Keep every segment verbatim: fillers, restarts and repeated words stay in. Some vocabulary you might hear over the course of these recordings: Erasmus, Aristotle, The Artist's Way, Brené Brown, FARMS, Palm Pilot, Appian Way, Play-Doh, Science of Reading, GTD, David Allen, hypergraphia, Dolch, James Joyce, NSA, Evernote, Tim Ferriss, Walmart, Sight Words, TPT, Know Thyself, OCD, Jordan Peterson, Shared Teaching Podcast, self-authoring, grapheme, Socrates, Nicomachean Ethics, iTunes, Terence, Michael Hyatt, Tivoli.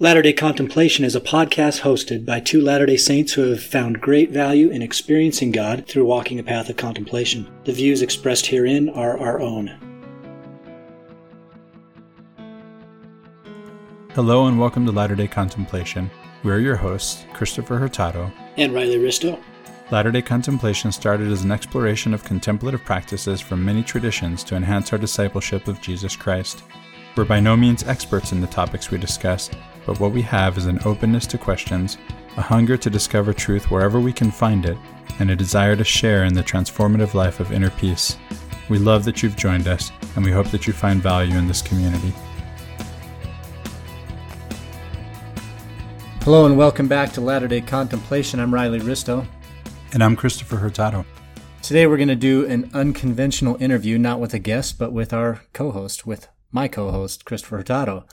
Latter-day Contemplation is a podcast hosted by two Latter-day Saints who have found great value in experiencing God through walking a path of contemplation. The views expressed herein are our own. Hello and welcome to Latter-day Contemplation. We're your hosts, Christopher Hurtado and Riley Risto. Latter-day Contemplation started as an exploration of contemplative practices from many traditions to enhance our discipleship of Jesus Christ. We're by no means experts in the topics we discuss, but what we have is an openness to questions, a hunger to discover truth wherever we can find it, and a desire to share in the transformative life of inner peace. We love that you've joined us, and we hope that you find value in this community. Hello and welcome back to Latter-day Contemplation. I'm Riley Risto. And I'm Christopher Hurtado. Today we're going to do an unconventional interview, not with a guest, but with our co-host, with my co-host, Christopher Hurtado,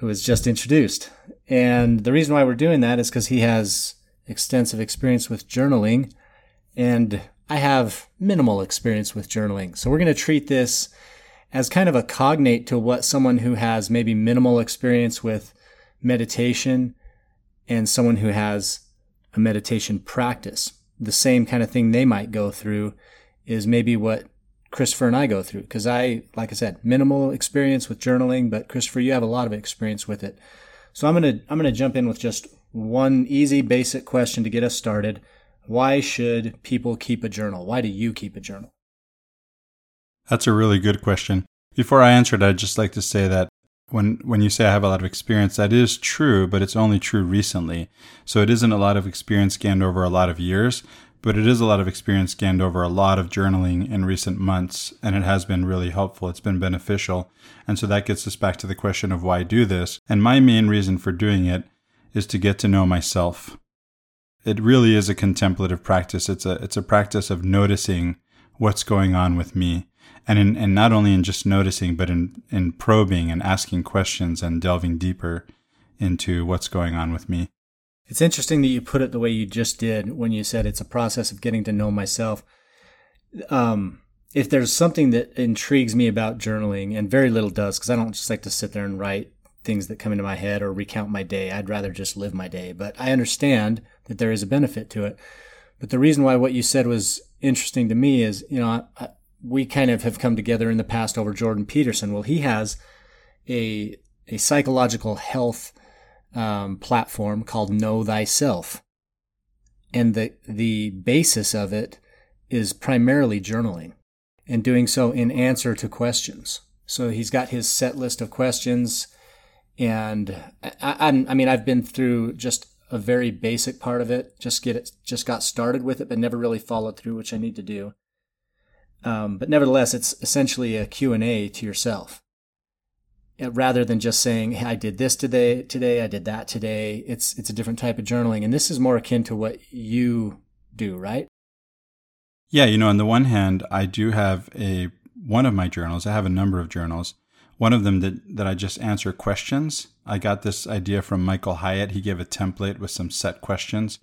who was just introduced. And the reason why we're doing that is because he has extensive experience with journaling, and I have minimal experience with journaling. So we're going to treat this as kind of a cognate to what someone who has maybe minimal experience with meditation and someone who has a meditation practice. The same kind of thing they might go through is maybe what Christopher and I go through, because I, like I said, minimal experience with journaling, but Christopher, you have a lot of experience with it. So I'm gonna I'm gonna jump in with just one easy, basic question to get us started. Why should people keep a journal? Why do you keep a journal? That's a really good question. Before I answer it, I'd just like to say that when when you say I have a lot of experience, that is true, but it's only true recently. So it isn't a lot of experience scanned over a lot of years. But it is a lot of experience scanned over a lot of journaling in recent months, and it has been really helpful. It's been beneficial. And so that gets us back to the question of why do this? And my main reason for doing it is to get to know myself. It really is a contemplative practice. It's a it's a practice of noticing what's going on with me. And in, and not only in just noticing, but in, in probing and asking questions and delving deeper into what's going on with me. It's interesting that you put it the way you just did when you said it's a process of getting to know myself. Um, if there's something that intrigues me about journaling, and very little does, because I don't just like to sit there and write things that come into my head or recount my day. I'd rather just live my day. But I understand that there is a benefit to it. But the reason why what you said was interesting to me is, you know, I, I, we kind of have come together in the past over Jordan Peterson. Well, he has a a psychological health Um, platform called Know Thyself. And the the basis of it is primarily journaling and doing so in answer to questions. So he's got his set list of questions. And I, I, I mean, I've been through just a very basic part of it, just get it, just got started with it, but never really followed through, which I need to do. Um, but nevertheless, it's essentially a Q and A to yourself. Rather than just saying, hey, I did this today, today, I did that today. It's it's a different type of journaling. And this is more akin to what you do, right? Yeah, you know, on the one hand, I do have a one of my journals. I have a number of journals. One of them that, that I just answer questions. I got this idea from Michael Hyatt. He gave a template with some set questions.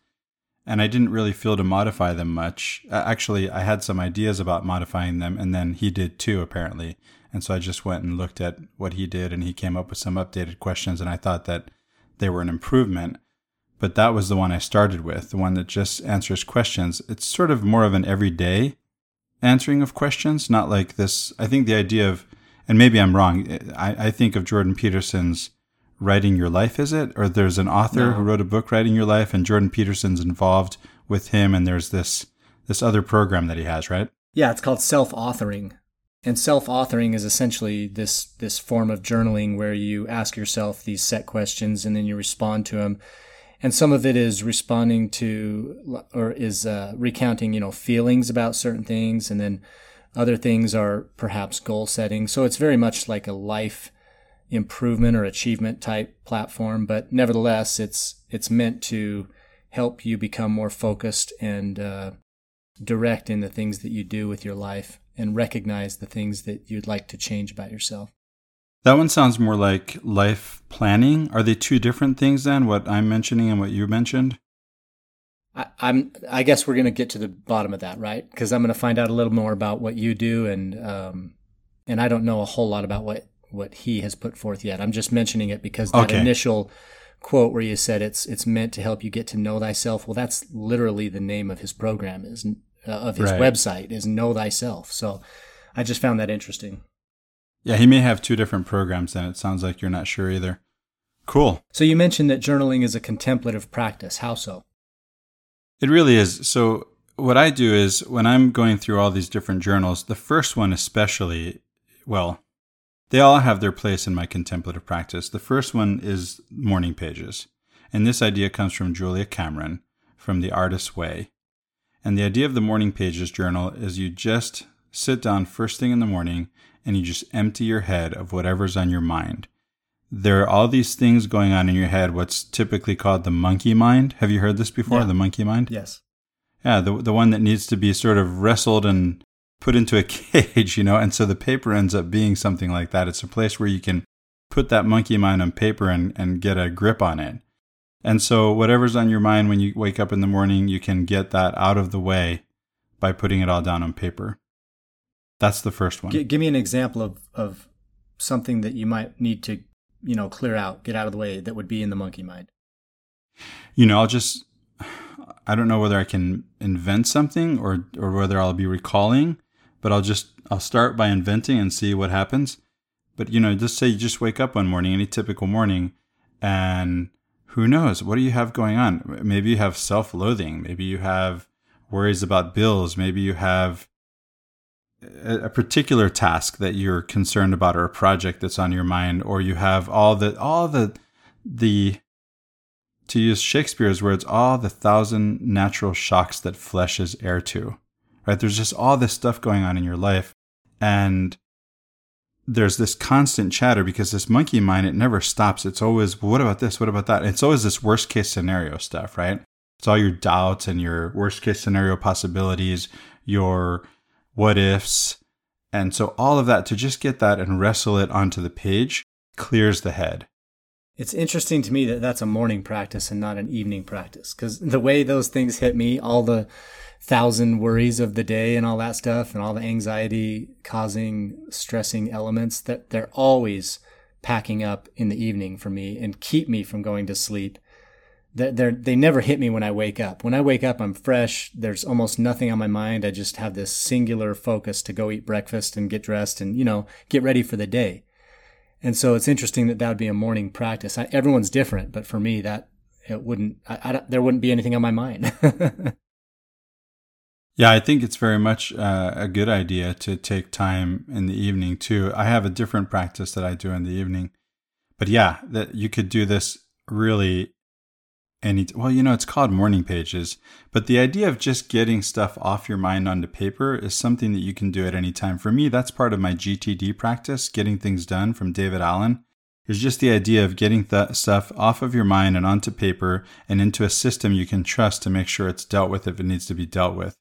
And I didn't really feel to modify them much. Actually, I had some ideas about modifying them, and then he did too, apparently. And so I just went and looked at what he did, and he came up with some updated questions, and I thought that they were an improvement. But that was the one I started with, the one that just answers questions. It's sort of more of an everyday answering of questions, not like this. I think the idea of, and maybe I'm wrong, I, I think of Jordan Peterson's Writing Your Life, is it? Or there's an author no. who wrote a book, Writing Your Life, and Jordan Peterson's involved with him, and there's this this other program that he has, right? Yeah, it's called self-authoring. And self-authoring is essentially this this form of journaling where you ask yourself these set questions and then you respond to them. And some of it is responding to or is uh, recounting, you know, feelings about certain things, and then other things are perhaps goal setting. So it's very much like a life improvement or achievement type platform, but nevertheless, it's it's meant to help you become more focused and uh, direct in the things that you do with your life and recognize the things that you'd like to change about yourself. That one sounds more like life planning. Are they two different things then, what I'm mentioning and what you mentioned? I, I'm. I guess we're going to get to the bottom of that, right? Because I'm going to find out a little more about what you do, and um, and I don't know a whole lot about what what he has put forth yet. I'm just mentioning it because that okay. initial quote where you said it's it's meant to help you get to know thyself. Well, that's literally the name of his program, is uh, of his right. website is Know Thyself. So I just found that interesting. Yeah, he may have two different programs then. It sounds like you're not sure either. Cool. So you mentioned that journaling is a contemplative practice. How so? It really is. So what I do is when I'm going through all these different journals, the first one especially, well, they all have their place in my contemplative practice. The first one is morning pages. And this idea comes from Julia Cameron from The Artist's Way. And the idea of the morning pages journal is you just sit down first thing in the morning and you just empty your head of whatever's on your mind. There are all these things going on in your head, what's typically called the monkey mind. Have you heard this before, yeah. the monkey mind? Yes. Yeah, the the one that needs to be sort of wrestled and put into a cage, you know, and so the paper ends up being something like that. It's a place where you can put that monkey mind on paper and, and get a grip on it. And so whatever's on your mind when you wake up in the morning, you can get that out of the way by putting it all down on paper. That's the first one. G- give me an example of, of something that you might need to, you know, clear out, get out of the way that would be in the monkey mind. You know, I'll just, I don't know whether I can invent something or, or whether I'll be recalling, but I'll just, I'll start by inventing and see what happens. But, you know, just say you just wake up one morning, any typical morning, and who knows, what do you have going on? Maybe you have self-loathing. Maybe you have worries about bills. Maybe you have a particular task that you're concerned about, or a project that's on your mind, or you have all the, all the, the, to use Shakespeare's words, all the thousand natural shocks that flesh is heir to, right? There's just all this stuff going on in your life. And there's this constant chatter because this monkey mind, it never stops. It's always, well, what about this? What about that? It's always this worst case scenario stuff, right? It's all your doubts and your worst case scenario possibilities, your what ifs. And so all of that, to just get that and wrestle it onto the page, clears the head. It's interesting to me that that's a morning practice and not an evening practice, because the way those things hit me, all the thousand worries of the day and all that stuff and all the anxiety causing, stressing elements, that they're always packing up in the evening for me and keep me from going to sleep. They're, they never hit me when I wake up. When I wake up, I'm fresh. There's almost nothing on my mind. I just have this singular focus to go eat breakfast and get dressed and, you know, get ready for the day. And so it's interesting that that would be a morning practice. I, everyone's different, but for me, that it wouldn't. I, I, there wouldn't be anything on my mind. Yeah, I think it's very much uh, a good idea to take time in the evening too. I have a different practice that I do in the evening, but yeah, that you could do this really. And well, you know, it's called morning pages, but the idea of just getting stuff off your mind onto paper is something that you can do at any time. For me, that's part of my G T D practice, Getting Things Done from David Allen, is just the idea of getting that stuff off of your mind and onto paper and into a system you can trust to make sure it's dealt with if it needs to be dealt with.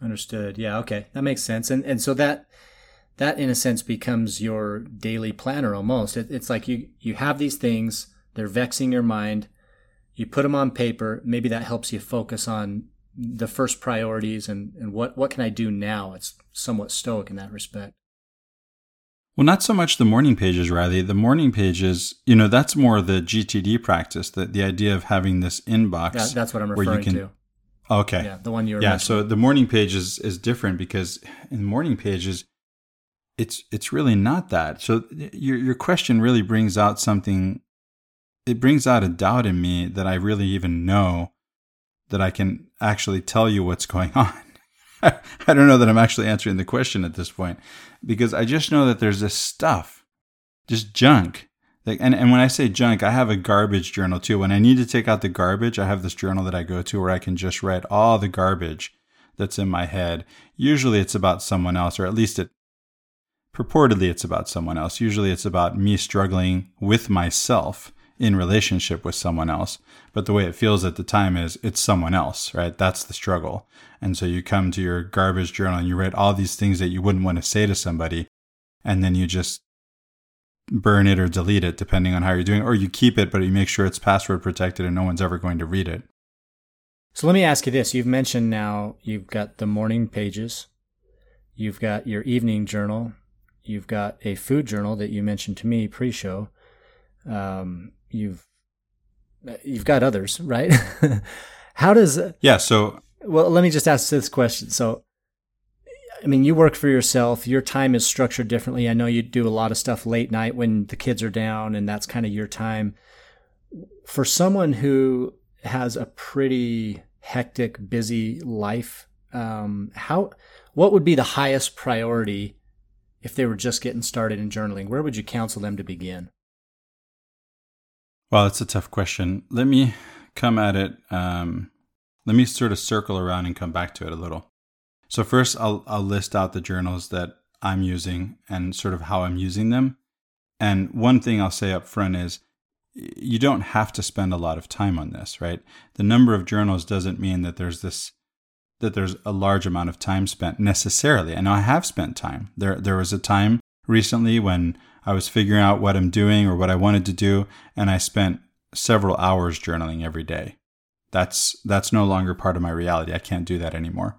Understood. Yeah. Okay. That makes sense. And and so that that in a sense becomes your daily planner almost. It, it's like you you have these things, they're vexing your mind. You put them on paper. Maybe that helps you focus on the first priorities and, and what, what can I do now? It's somewhat stoic in that respect. Well, not so much the morning pages, Riley. The morning pages, you know, that's more the G T D practice, the, the idea of having this inbox. Yeah, that's what I'm referring can, to. Okay. Yeah, the one you were Yeah, mentioning. So the morning pages is different because in morning pages, it's it's really not that. So your your question really brings out something. It brings out a doubt in me that I really even know that I can actually tell you what's going on. I don't know that I'm actually answering the question at this point, because I just know that there's this stuff, just junk. Like, and, and when I say junk, I have a garbage journal too. When I need to take out the garbage, I have this journal that I go to where I can just write all the garbage that's in my head. Usually it's about someone else, or at least it purportedly it's about someone else. Usually it's about me struggling with myself in relationship with someone else. But the way it feels at the time is it's someone else, right? That's the struggle. And so you come to your garbage journal and you write all these things that you wouldn't want to say to somebody. And then you just burn it or delete it, depending on how you're doing, or you keep it, but you make sure it's password protected and no one's ever going to read it. So let me ask you this. You've mentioned now you've got the morning pages, you've got your evening journal, You've got a food journal that you mentioned to me pre-show. Um, you've you've got others, right? How does yeah? So well, let me just ask this question. So, I mean, you work for yourself. Your time is structured differently. I know you do a lot of stuff late night when the kids are down, and that's kind of your time. For someone who has a pretty hectic, busy life, um, how what would be the highest priority if they were just getting started in journaling? Where would you counsel them to begin? Well, it's a tough question. Let me come at it. Um, let me sort of circle around and come back to it a little. So first, I'll, I'll list out the journals that I'm using and sort of how I'm using them. And one thing I'll say up front is you don't have to spend a lot of time on this, right? The number of journals doesn't mean that there's this that there's a large amount of time spent necessarily. I know I have spent time. There there was a time recently when I was figuring out what I'm doing or what I wanted to do, and I spent several hours journaling every day. That's that's no longer part of my reality. I can't do that anymore.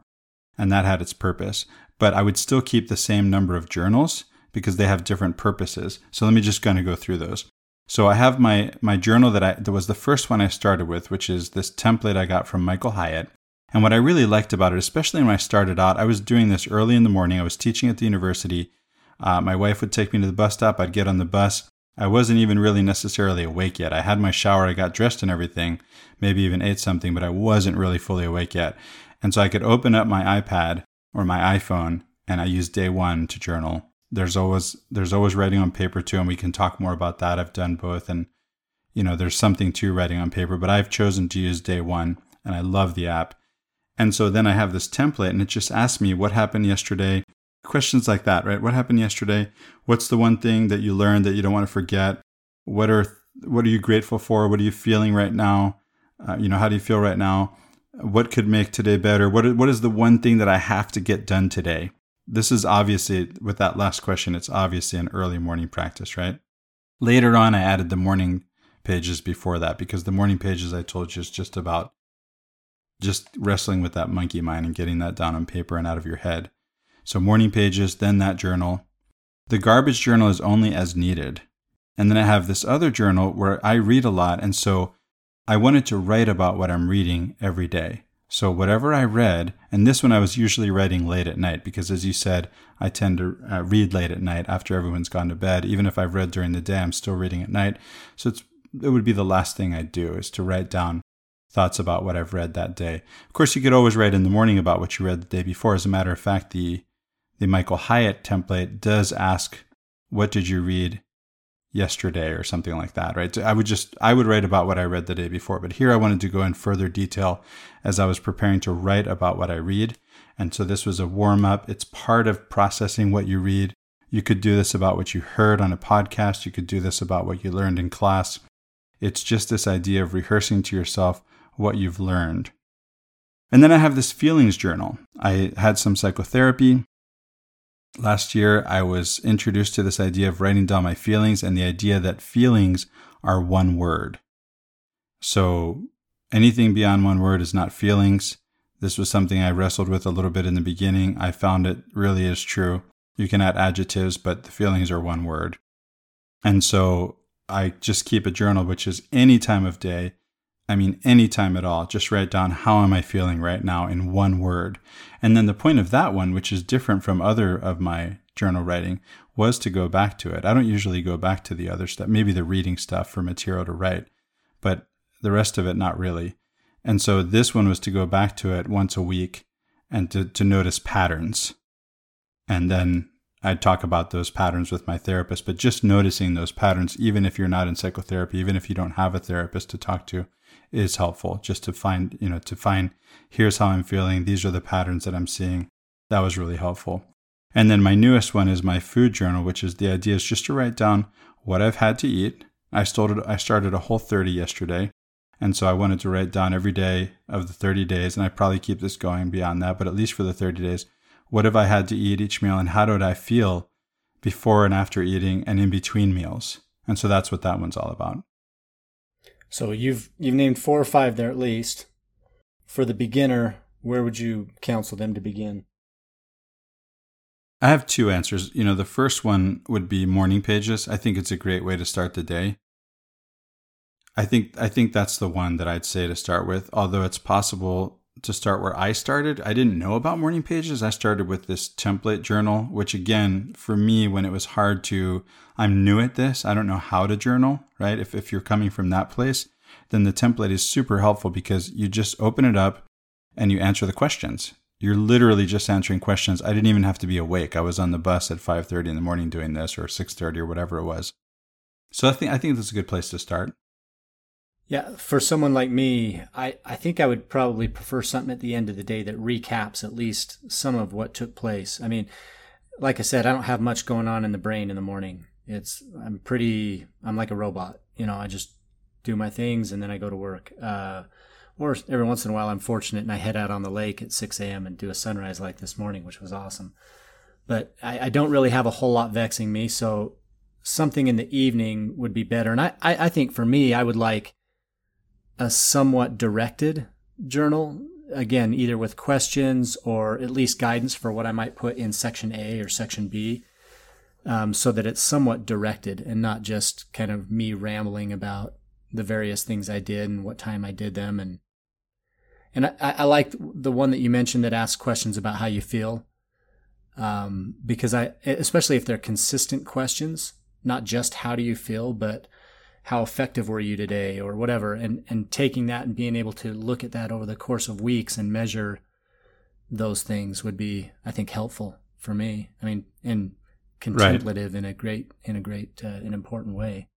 And that had its purpose. But I would still keep the same number of journals because they have different purposes. So let me just kind of go through those. So I have my my journal that I that was the first one I started with, which is this template I got from Michael Hyatt. And what I really liked about it, especially when I started out, I was doing this early in the morning. I was teaching at the university. Uh, my wife would take me to the bus stop. I'd get on the bus. I wasn't even really necessarily awake yet. I had my shower. I got dressed and everything, maybe even ate something, but I wasn't really fully awake yet. And so I could open up my iPad or my iPhone, and I used Day One to journal. There's always there's always writing on paper too, and we can talk more about that. I've done both, and you know there's something to writing on paper, but I've chosen to use Day One, and I love the app. And so then I have this template and it just asks me what happened yesterday, questions like that, right? What happened yesterday? What's the one thing that you learned that you don't want to forget? What are what are you grateful for? What are you feeling right now? Uh, you know, how do you feel right now? What could make today better? What what is the one thing that I have to get done today? This is obviously, with that last question, it's obviously an early morning practice, right? Later on, I added the morning pages before that because the morning pages I told you is just about just wrestling with that monkey mind and getting that down on paper and out of your head. So morning pages, then that journal. The garbage journal is only as needed. And then I have this other journal where I read a lot. And so I wanted to write about what I'm reading every day. So whatever I read, and this one I was usually writing late at night because as you said, I tend to uh, read late at night after everyone's gone to bed. Even if I've read during the day, I'm still reading at night. So it's, it would be the last thing I do is to write down thoughts about what I've read that day. Of course, you could always write in the morning about what you read the day before. As a matter of fact, the the Michael Hyatt template does ask, what did you read yesterday or something like that, right? So I would just, I would write about what I read the day before, but here I wanted to go in further detail as I was preparing to write about what I read. And so this was a warm up. It's part of processing what you read. You could do this about what you heard on a podcast. You could do this about what you learned in class. It's just this idea of rehearsing to yourself what you've learned. And then I have this feelings journal. I had some psychotherapy. Last year, I was introduced to this idea of writing down my feelings and the idea that feelings are one word. So anything beyond one word is not feelings. This was something I wrestled with a little bit in the beginning. I found it really is true. You can add adjectives, but the feelings are one word. And so I just keep a journal, which is any time of day. I mean, any time at all, just write down how am I feeling right now in one word. And then the point of that one, which is different from other of my journal writing, was to go back to it. I don't usually go back to the other stuff, maybe the reading stuff for material to write, but the rest of it, not really. And so this one was to go back to it once a week and to, to notice patterns. And then I'd talk about those patterns with my therapist, but just noticing those patterns, even if you're not in psychotherapy, even if you don't have a therapist to talk to, is helpful just to find, you know, to find, here's how I'm feeling. These are the patterns that I'm seeing. That was really helpful. And then my newest one is my food journal, which is the idea is just to write down what I've had to eat. I started, I started a Whole thirty yesterday. And so I wanted to write down every day of the thirty days. And I probably keep this going beyond that, but at least for the thirty days, what have I had to eat each meal and how did I feel before and after eating and in between meals? And so that's what that one's all about. So you've you've named four or five there at least. For the beginner, where would you counsel them to begin? I have two answers. You know, the first one would be morning pages. I think it's a great way to start the day. I think I think that's the one that I'd say to start with, although it's possible to start where I started. I didn't know about morning pages. I started with this template journal, which again, for me, when it was hard to, I'm new at this, I don't know how to journal, right? If if you're coming from that place, then the template is super helpful because you just open it up and you answer the questions. You're literally just answering questions. I didn't even have to be awake. I was on the bus at five thirty in the morning doing this, or six thirty or whatever it was. So I think I think that's a good place to start. Yeah, for someone like me, I, I think I would probably prefer something at the end of the day that recaps at least some of what took place. I mean, like I said, I don't have much going on in the brain in the morning. It's I'm pretty, I'm like a robot. You know, I just do my things and then I go to work. Uh, or every once in a while, I'm fortunate and I head out on the lake at six a.m. and do a sunrise like this morning, which was awesome. But I, I don't really have a whole lot vexing me. So something in the evening would be better. And I, I, I think for me, I would like a somewhat directed journal, again, either with questions or at least guidance for what I might put in section A or section B, um, so that it's somewhat directed and not just kind of me rambling about the various things I did and what time I did them. And and I, I liked the one that you mentioned that asks questions about how you feel, um, because I, especially if they're consistent questions, not just how do you feel, but how effective were you today or whatever, and, and taking that and being able to look at that over the course of weeks and measure those things would be, I think, helpful for me. I mean, and contemplative right. in a great, in a great, uh, an important way.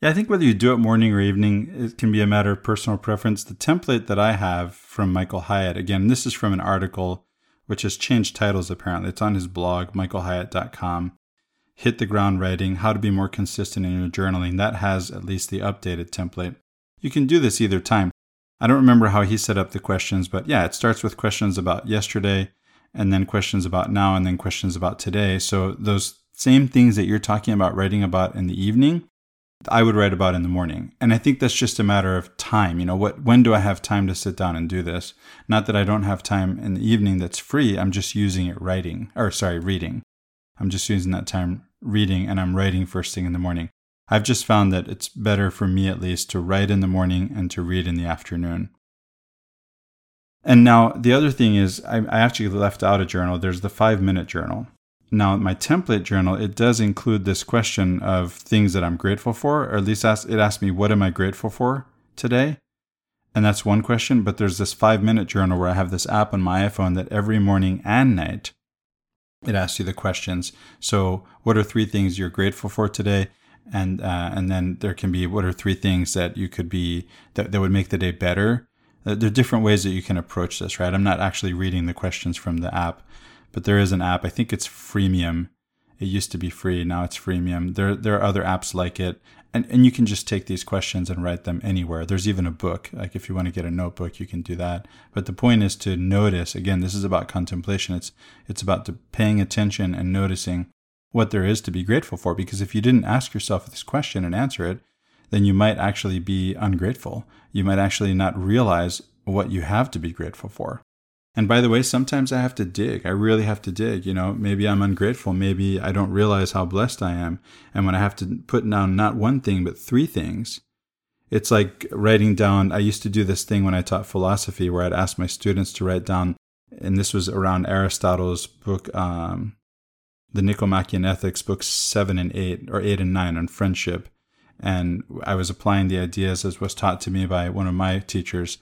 Yeah, I think whether you do it morning or evening, it can be a matter of personal preference. The template that I have from Michael Hyatt, again, this is from an article which has changed titles apparently. It's on his blog, michael hyatt dot com. Hit the Ground Writing, How to Be More Consistent in Your Journaling. That has at least the updated template. You can do this either time. I don't remember how he set up the questions, but yeah, it starts with questions about yesterday and then questions about now and then questions about today. So those same things that you're talking about writing about in the evening, I would write about in the morning. And I think that's just a matter of time. You know, what? When do I have time to sit down and do this? Not that I don't have time in the evening that's free. I'm just using it writing, or sorry, reading. I'm just using that time reading, and I'm writing first thing in the morning. I've just found that it's better for me at least to write in the morning and to read in the afternoon. And now the other thing is I, I actually left out a journal. There's the five-minute journal. Now my template journal, it does include this question of things that I'm grateful for, or at least ask, it asks me, what am I grateful for today? And that's one question, but there's this five-minute journal where I have this app on my iPhone that every morning and night it asks you the questions. So what are three things you're grateful for today? And uh, and then there can be, what are three things that you could be, that, that would make the day better? There are different ways that you can approach this, right? I'm not actually reading the questions from the app, but there is an app. I think it's freemium. It used to be free. Now it's freemium. There there are other apps like it. And, and you can just take these questions and write them anywhere. There's even a book. Like if you want to get a notebook, you can do that. But the point is to notice, again, this is about contemplation. It's it's about to paying attention and noticing what there is to be grateful for. Because if you didn't ask yourself this question and answer it, then you might actually be ungrateful. You might actually not realize what you have to be grateful for. And by the way, sometimes I have to dig. I really have to dig. You know, maybe I'm ungrateful. Maybe I don't realize how blessed I am. And when I have to put down not one thing, but three things, it's like writing down. I used to do this thing when I taught philosophy where I'd ask my students to write down, and this was around Aristotle's book, um, the Nicomachean Ethics, books seven and eight, or eight and nine on friendship. And I was applying the ideas as was taught to me by one of my teachers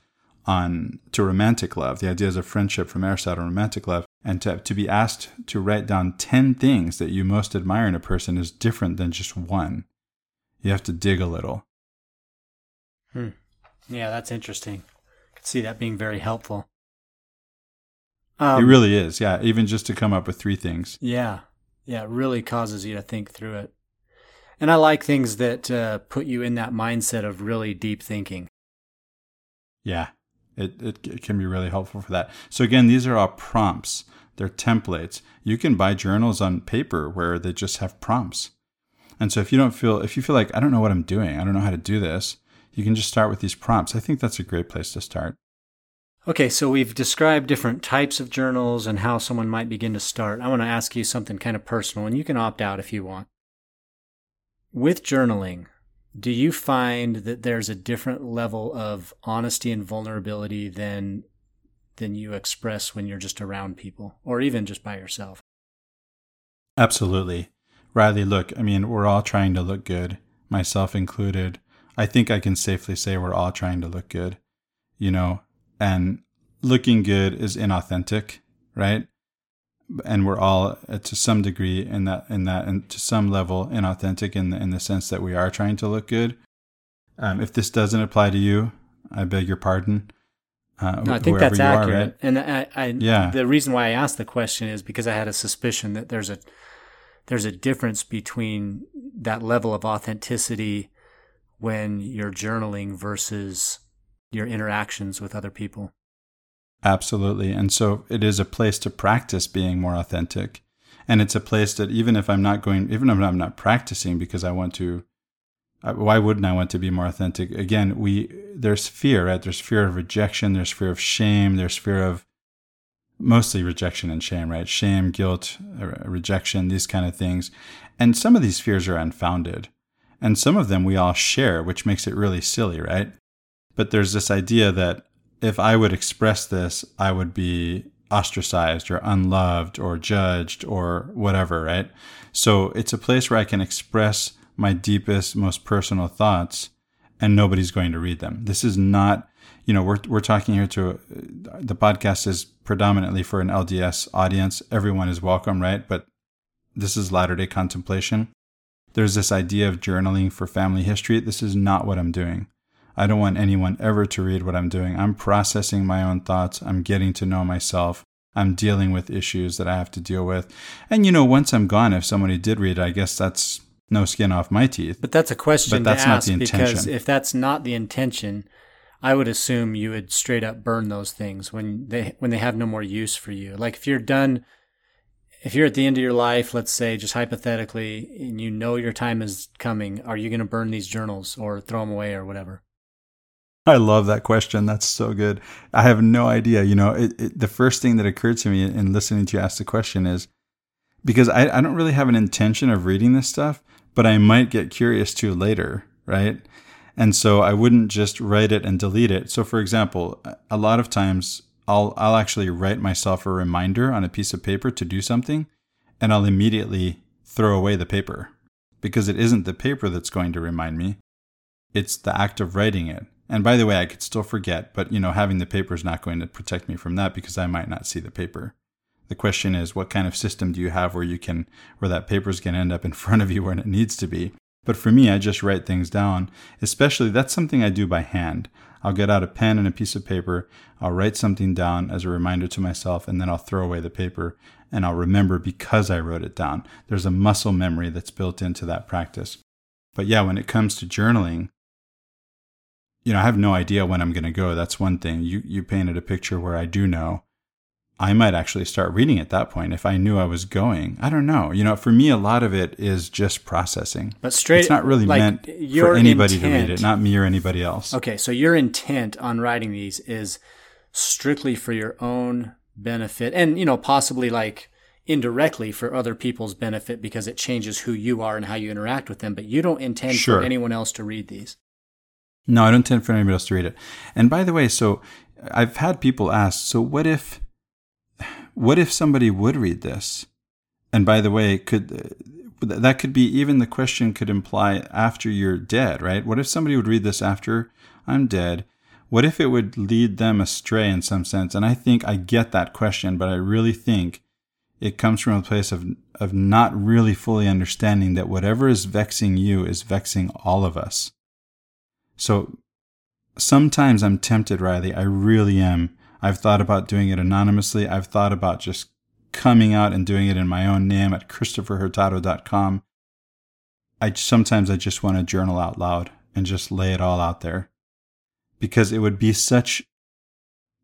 on to romantic love, the ideas of friendship from Aristotle, romantic love, and to to be asked to write down ten things that you most admire in a person is different than just one. You have to dig a little. Hmm. Yeah, that's interesting. I could see that being very helpful. Um, it really is. Yeah, even just to come up with three things. Yeah, yeah, it really causes you to think through it. And I like things that uh, put you in that mindset of really deep thinking. Yeah. It, it it can be really helpful for that. So again, these are all prompts. They're templates. You can buy journals on paper where they just have prompts. And so if you don't feel, if you feel like, I don't know what I'm doing, I don't know how to do this, you can just start with these prompts. I think that's a great place to start. Okay, so we've described different types of journals and how someone might begin to start. I want to ask you something kind of personal, and you can opt out if you want. With journaling, do you find that there's a different level of honesty and vulnerability than than you express when you're just around people or even just by yourself? Absolutely. Riley, look, I mean, we're all trying to look good, myself included. I think I can safely say we're all trying to look good, you know, and looking good is inauthentic, right? And we're all, to some degree, in that, in that, and to some level, inauthentic in the, in the sense that we are trying to look good. Um, if this doesn't apply to you, I beg your pardon. Uh, no, I think that's accurate. Are, right? And I, I, yeah. the reason why I asked the question is because I had a suspicion that there's a there's a difference between that level of authenticity when you're journaling versus your interactions with other people. Absolutely. And so it is a place to practice being more authentic. And it's a place that even if I'm not going, even if I'm not practicing because I want to, why wouldn't I want to be more authentic? Again, we there's fear, right? There's fear of rejection. There's fear of shame. There's fear of mostly rejection and shame, right? Shame, guilt, rejection, these kind of things. And some of these fears are unfounded. And some of them we all share, which makes it really silly, right? But there's this idea that if I would express this, I would be ostracized or unloved or judged or whatever, right? So it's a place where I can express my deepest, most personal thoughts and nobody's going to read them. This is not, you know, we're we're talking here to, the podcast is predominantly for an L D S audience. Everyone is welcome, right? But this is Latter-day Contemplation. There's this idea of journaling for family history. This is not what I'm doing. I don't want anyone ever to read what I'm doing. I'm processing my own thoughts. I'm getting to know myself. I'm dealing with issues that I have to deal with. And, you know, once I'm gone, if somebody did read it, I guess that's no skin off my teeth. But that's a question to ask, because if that's not the intention, I would assume you would straight up burn those things when they when they have no more use for you. Like if you're done, if you're at the end of your life, let's say just hypothetically, and you know your time is coming, are you going to burn these journals or throw them away or whatever? I love that question. That's so good. I have no idea. You know, it, it, the first thing that occurred to me in listening to you ask the question is, because I, I don't really have an intention of reading this stuff, but I might get curious too later, right? And so I wouldn't just write it and delete it. So for example, a lot of times I'll I'll actually write myself a reminder on a piece of paper to do something, and I'll immediately throw away the paper because it isn't the paper that's going to remind me. It's the act of writing it. And by the way, I could still forget, but you know, having the paper is not going to protect me from that because I might not see the paper. The question is, what kind of system do you have where you can, where that paper is going to end up in front of you when it needs to be? But for me, I just write things down. Especially, that's something I do by hand. I'll get out a pen and a piece of paper. I'll write something down as a reminder to myself, and then I'll throw away the paper, and I'll remember because I wrote it down. There's a muscle memory that's built into that practice. But yeah, when it comes to journaling, you know, I have no idea when I'm going to go. That's one thing. You you painted a picture where I do know. I might actually start reading at that point if I knew I was going. I don't know. You know, for me, a lot of it is just processing. But straight, it's not really like meant for anybody intent, to read it, not me or anybody else. Okay, so your intent on writing these is strictly for your own benefit, and you know, possibly like indirectly for other people's benefit because it changes who you are and how you interact with them. But you don't intend sure. for anyone else to read these. No, I don't intend for anybody else to read it. And by the way, so I've had people ask, so what if, what if somebody would read this? And by the way, could that could be even the question could imply after you're dead, right? What if somebody would read this after I'm dead? What if it would lead them astray in some sense? And I think I get that question, but I really think it comes from a place of of not really fully understanding that whatever is vexing you is vexing all of us. So sometimes I'm tempted, Riley. I really am. I've thought about doing it anonymously. I've thought about just coming out and doing it in my own name at christopher hurtado dot com. I sometimes I just want to journal out loud and just lay it all out there because it would be such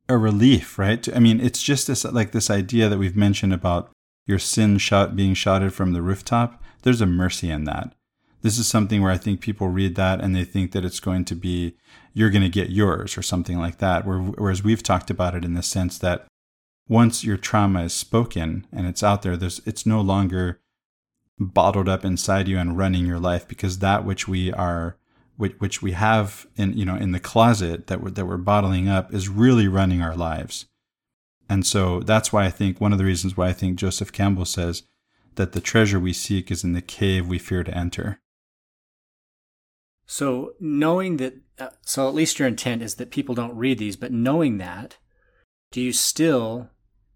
a relief, right? I mean, it's just this like this idea that we've mentioned about your sin shout being shouted from the rooftop. There's a mercy in that. This is something where I think people read that and they think that it's going to be, you're going to get yours or something like that. Whereas we've talked about it in the sense that once your trauma is spoken and it's out there, there's it's no longer bottled up inside you and running your life, because that which we are, which, which we have in, you know, in the closet that we're, that we're bottling up is really running our lives. And so that's why I think one of the reasons why I think Joseph Campbell says that the treasure we seek is in the cave we fear to enter. So knowing that, uh, so at least your intent is that people don't read these, but knowing that, do you still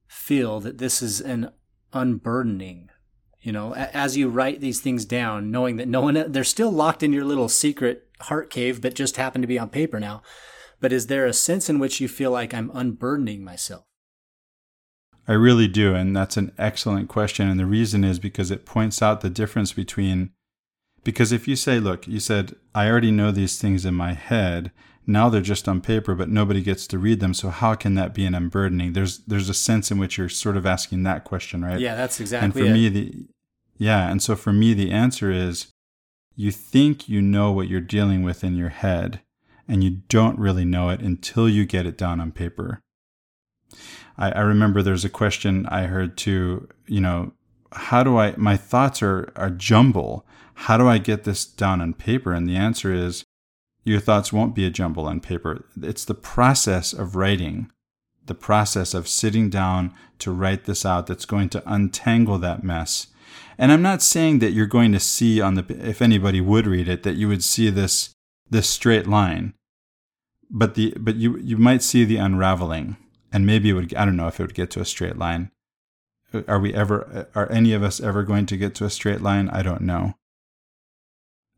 feel that this is an unburdening, you know, a- as you write these things down, knowing that no one, they're still locked in your little secret heart cave, but just happen to be on paper now. But is there a sense in which you feel like I'm unburdening myself? I really do. And that's an excellent question. And the reason is because it points out the difference between, because if you say, look, you said, I already know these things in my head. Now they're just on paper, but nobody gets to read them. So how can that be an unburdening? There's there's a sense in which you're sort of asking that question, right? Yeah, that's exactly and for it. Me, the, yeah, and so for me, the answer is you think you know what you're dealing with in your head, and you don't really know it until you get it down on paper. I, I remember there's a question I heard too, you know, how do I, my thoughts are a jumble. How do I get this down on paper? And the answer is, your thoughts won't be a jumble on paper. It's the process of writing, the process of sitting down to write this out that's going to untangle that mess. And I'm not saying that you're going to see on the, if anybody would read it, that you would see this this straight line. But the but you you might see the unraveling, and maybe it would, I don't know if it would get to a straight line. Are we ever are any of us ever going to get to a straight line? I don't know.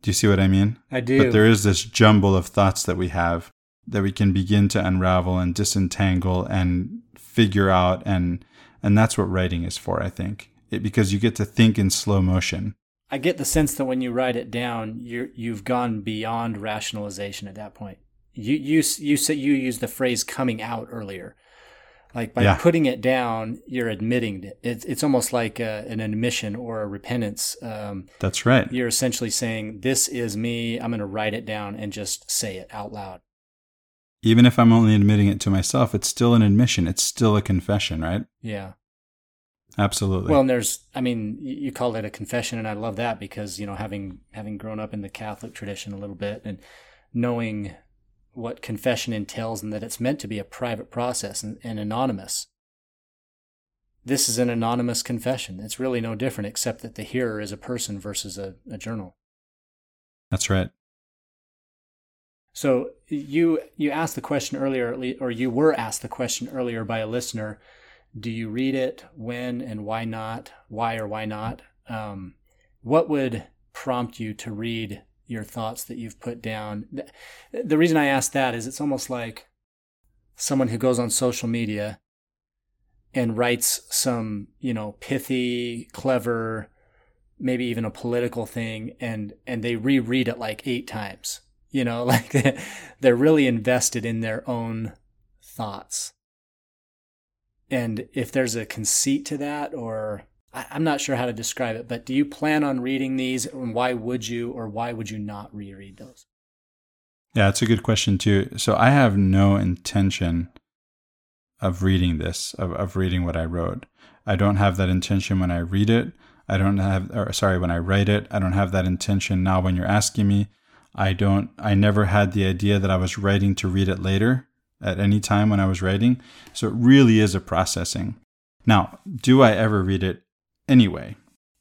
Do you see what I mean? I do. But there is this jumble of thoughts that we have that we can begin to unravel and disentangle and figure out. And and that's what writing is for, I think, it, because you get to think in slow motion. I get the sense that when you write it down, you're, you've gone beyond rationalization at that point. You you you said you used the phrase coming out earlier. Like by yeah. putting it down, you're admitting it. It's, it's almost like a, an admission or a repentance. Um, That's right. You're essentially saying, this is me. I'm going to write it down and just say it out loud. Even if I'm only admitting it to myself, it's still an admission. It's still a confession, right? Yeah. Absolutely. Well, and there's, I mean, you called it a confession, and I love that because, you know, having having grown up in the Catholic tradition a little bit and knowing what confession entails and that it's meant to be a private process and, and anonymous. This is an anonymous confession. It's really no different except that the hearer is a person versus a, a journal. That's right. So you you asked the question earlier, or you were asked the question earlier by a listener, do you read it, when, and why not? Why or why not? Um, what would prompt you to read your thoughts that you've put down? The reason I ask that is it's almost like someone who goes on social media and writes some, you know, pithy, clever, maybe even a political thing, and, and they reread it like eight times, you know, like they're really invested in their own thoughts. And if there's a conceit to that, or I'm not sure how to describe it, but do you plan on reading these, and why would you, or why would you not reread those? Yeah, it's a good question too. So I have no intention of reading this, of, of reading what I wrote. I don't have that intention when I read it. I don't have, or sorry, when I write it, I don't have that intention now when you're asking me. I don't, I never had the idea that I was writing to read it later at any time when I was writing. So it really is a processing. Now, do I ever read it anyway,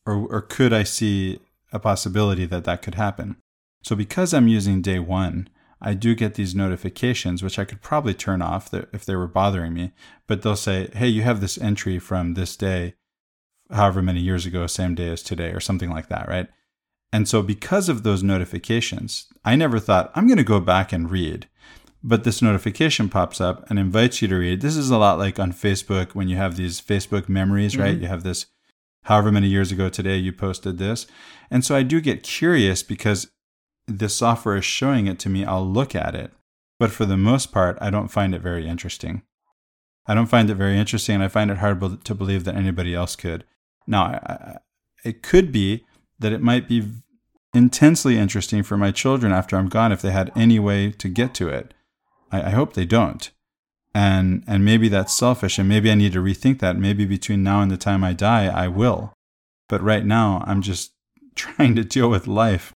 or, or could I see a possibility that that could happen? So because I'm using Day One, I do get these notifications, which I could probably turn off if they were bothering me, but they'll say, hey, you have this entry from this day, however many years ago, same day as today, or something like that, right? And so because of those notifications, I never thought, I'm going to go back and read. But this notification pops up and invites you to read. This is a lot like on Facebook when you have these Facebook memories, right? Mm-hmm. You have this, however many years ago today you posted this. And so I do get curious because the software is showing it to me. I'll look at it. But for the most part, I don't find it very interesting. I don't find it very interesting. And I find it hard to believe that anybody else could. Now, it could be that it might be intensely interesting for my children after I'm gone if they had any way to get to it. I, I hope they don't. And and maybe that's selfish, and maybe I need to rethink that. Maybe between now and the time I die, I will. But right now, I'm just trying to deal with life.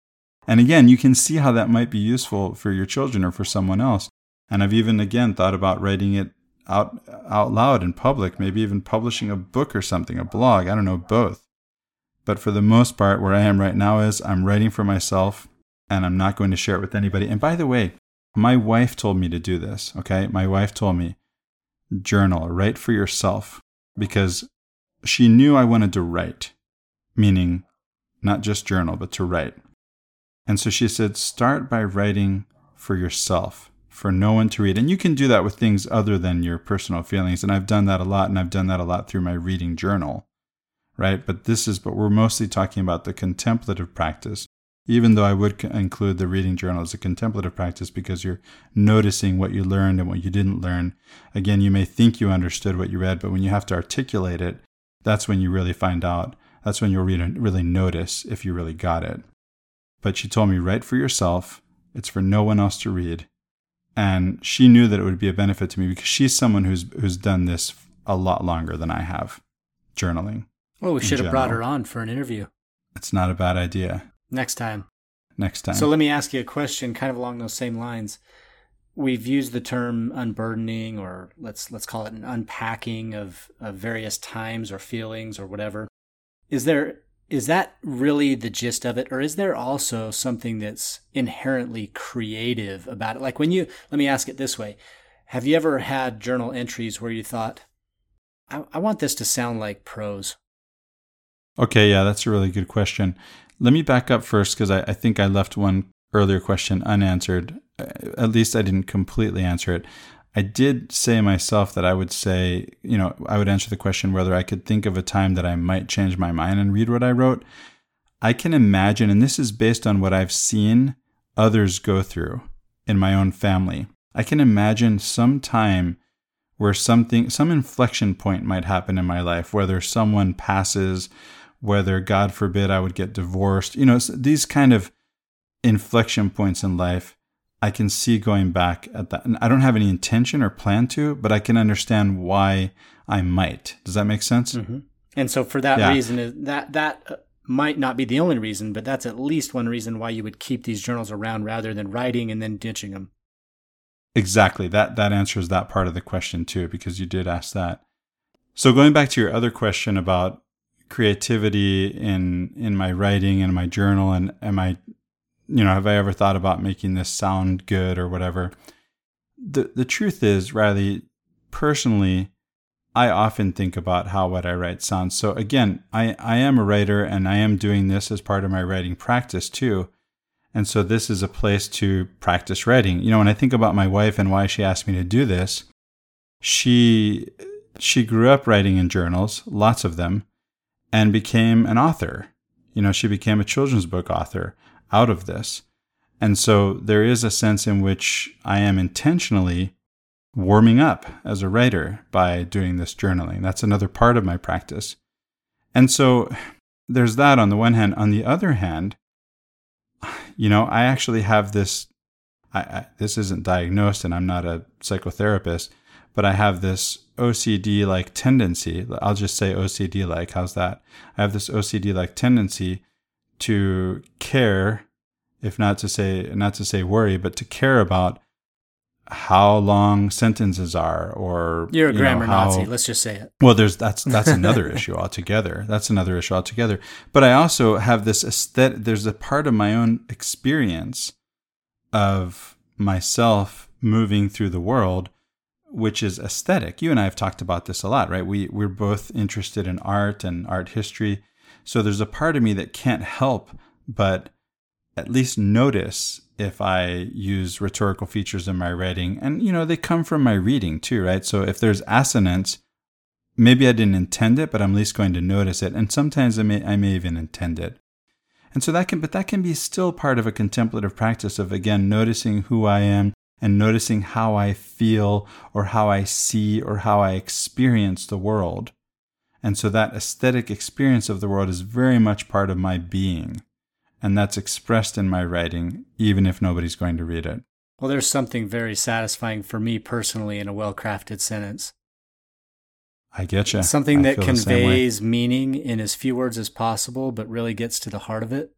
And again, you can see how that might be useful for your children or for someone else. And I've even, again, thought about writing it out out loud in public, maybe even publishing a book or something, a blog, I don't know, both. But for the most part, where I am right now is I'm writing for myself, and I'm not going to share it with anybody. And by the way, my wife told me to do this, okay? My wife told me, journal, write for yourself, because she knew I wanted to write, meaning not just journal, but to write. And so she said, start by writing for yourself, for no one to read. And you can do that with things other than your personal feelings. And I've done that a lot, and I've done that a lot through my reading journal, right? But this is, but we're mostly talking about the contemplative practice, even though I would include the reading journal as a contemplative practice because you're noticing what you learned and what you didn't learn. Again, you may think you understood what you read, but when you have to articulate it, that's when you really find out. That's when you'll really notice if you really got it. But she told me, write for yourself. It's for no one else to read. And she knew that it would be a benefit to me because she's someone who's who's done this a lot longer than I have, journaling. Well, we should have brought her on for an interview. It's not a bad idea. Next time. Next time. So let me ask you a question kind of along those same lines. We've used the term unburdening, or let's let's call it an unpacking of, of various times or feelings or whatever. Is there is that really the gist of it, or is there also something that's inherently creative about it? Like when you, let me ask it this way. Have you ever had journal entries where you thought, I, I want this to sound like prose? Okay, yeah, that's a really good question. Let me back up first because I, I think I left one earlier question unanswered. At least I didn't completely answer it. I did say myself that I would say, you know, I would answer the question whether I could think of a time that I might change my mind and read what I wrote. I can imagine, and this is based on what I've seen others go through in my own family. I can imagine some time where something, some inflection point might happen in my life, whether someone passes, whether, God forbid, I would get divorced. You know, these kind of inflection points in life, I can see going back at that. And I don't have any intention or plan to, but I can understand why I might. Does that make sense? Mm-hmm. And so for that yeah. reason, that that might not be the only reason, but that's at least one reason why you would keep these journals around rather than writing and then ditching them. Exactly. That that answers that part of the question too, because you did ask that. So going back to your other question about creativity in in my writing and my journal, and am I, you know, have I ever thought about making this sound good or whatever? The the truth is, Riley, personally, I often think about how what I write sounds. So again, I, I am a writer, and I am doing this as part of my writing practice too. And so this is a place to practice writing. You know, when I think about my wife and why she asked me to do this, she she grew up writing in journals, lots of them, and became an author. You know, she became a children's book author out of this. And so there is a sense in which I am intentionally warming up as a writer by doing this journaling. That's another part of my practice. And so there's that on the one hand. On the other hand, you know, I actually have this, I, I, this isn't diagnosed and I'm not a psychotherapist, but I have this O C D-like tendency. I'll just say O C D-like, how's that? I have this O C D-like tendency to care, if not to say not to say worry, but to care about how long sentences are, or you're a you grammar know, how, Nazi. Let's just say it. Well, there's that's that's another issue altogether. That's another issue altogether. But I also have this aesthetic. There's a part of my own experience of myself moving through the world, which is aesthetic. You and I have talked about this a lot, right? We we're both interested in art and art history. So there's a part of me that can't help but at least notice if I use rhetorical features in my writing. And, you know, they come from my reading too, right? So if there's assonance, maybe I didn't intend it, but I'm at least going to notice it. And sometimes I may I may even intend it. And so that can, but that can be still part of a contemplative practice of, again, noticing who I am and noticing how I feel or how I see or how I experience the world. And so that aesthetic experience of the world is very much part of my being. and that's expressed in my writing, even if nobody's going to read it. Well, there's something very satisfying for me personally in a well-crafted sentence. I get you. Something I that conveys meaning in as few words as possible, but really gets to the heart of it,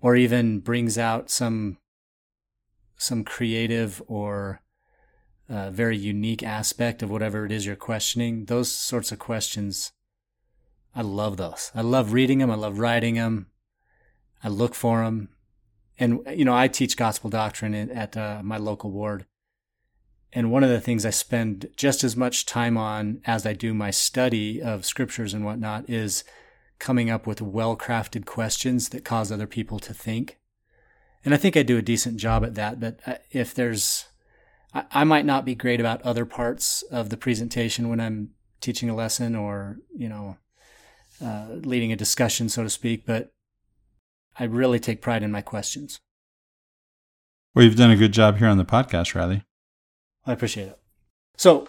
or even brings out some some creative or uh, very unique aspect of whatever it is you're questioning. Those sorts of questions, I love those. I love reading them. I love writing them. I look for them. And, you know, I teach gospel doctrine at uh, my local ward. And one of the things I spend just as much time on as I do my study of scriptures and whatnot is coming up with well-crafted questions that cause other people to think. And I think I do a decent job at that. But if there's, I, I might not be great about other parts of the presentation when I'm teaching a lesson or, you know, uh, leading a discussion, so to speak. But I really take pride in my questions. Well, you've done a good job here on the podcast, Riley. I appreciate it. So,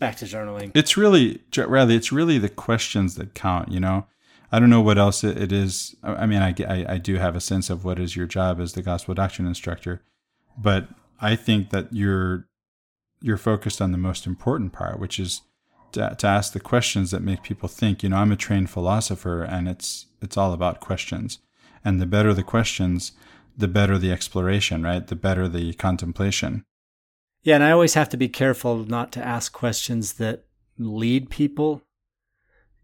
back to journaling. It's really, Riley, it's really the questions that count, you know? I don't know what else it is. I mean, I, I, I do have a sense of what is your job as the gospel doctrine instructor, but I think that you're you're focused on the most important part, which is to, to ask the questions that make people think. You know, I'm a trained philosopher, and it's it's all about questions. And the better the questions, the better the exploration, right? The better the contemplation. Yeah, and I always have to be careful not to ask questions that lead people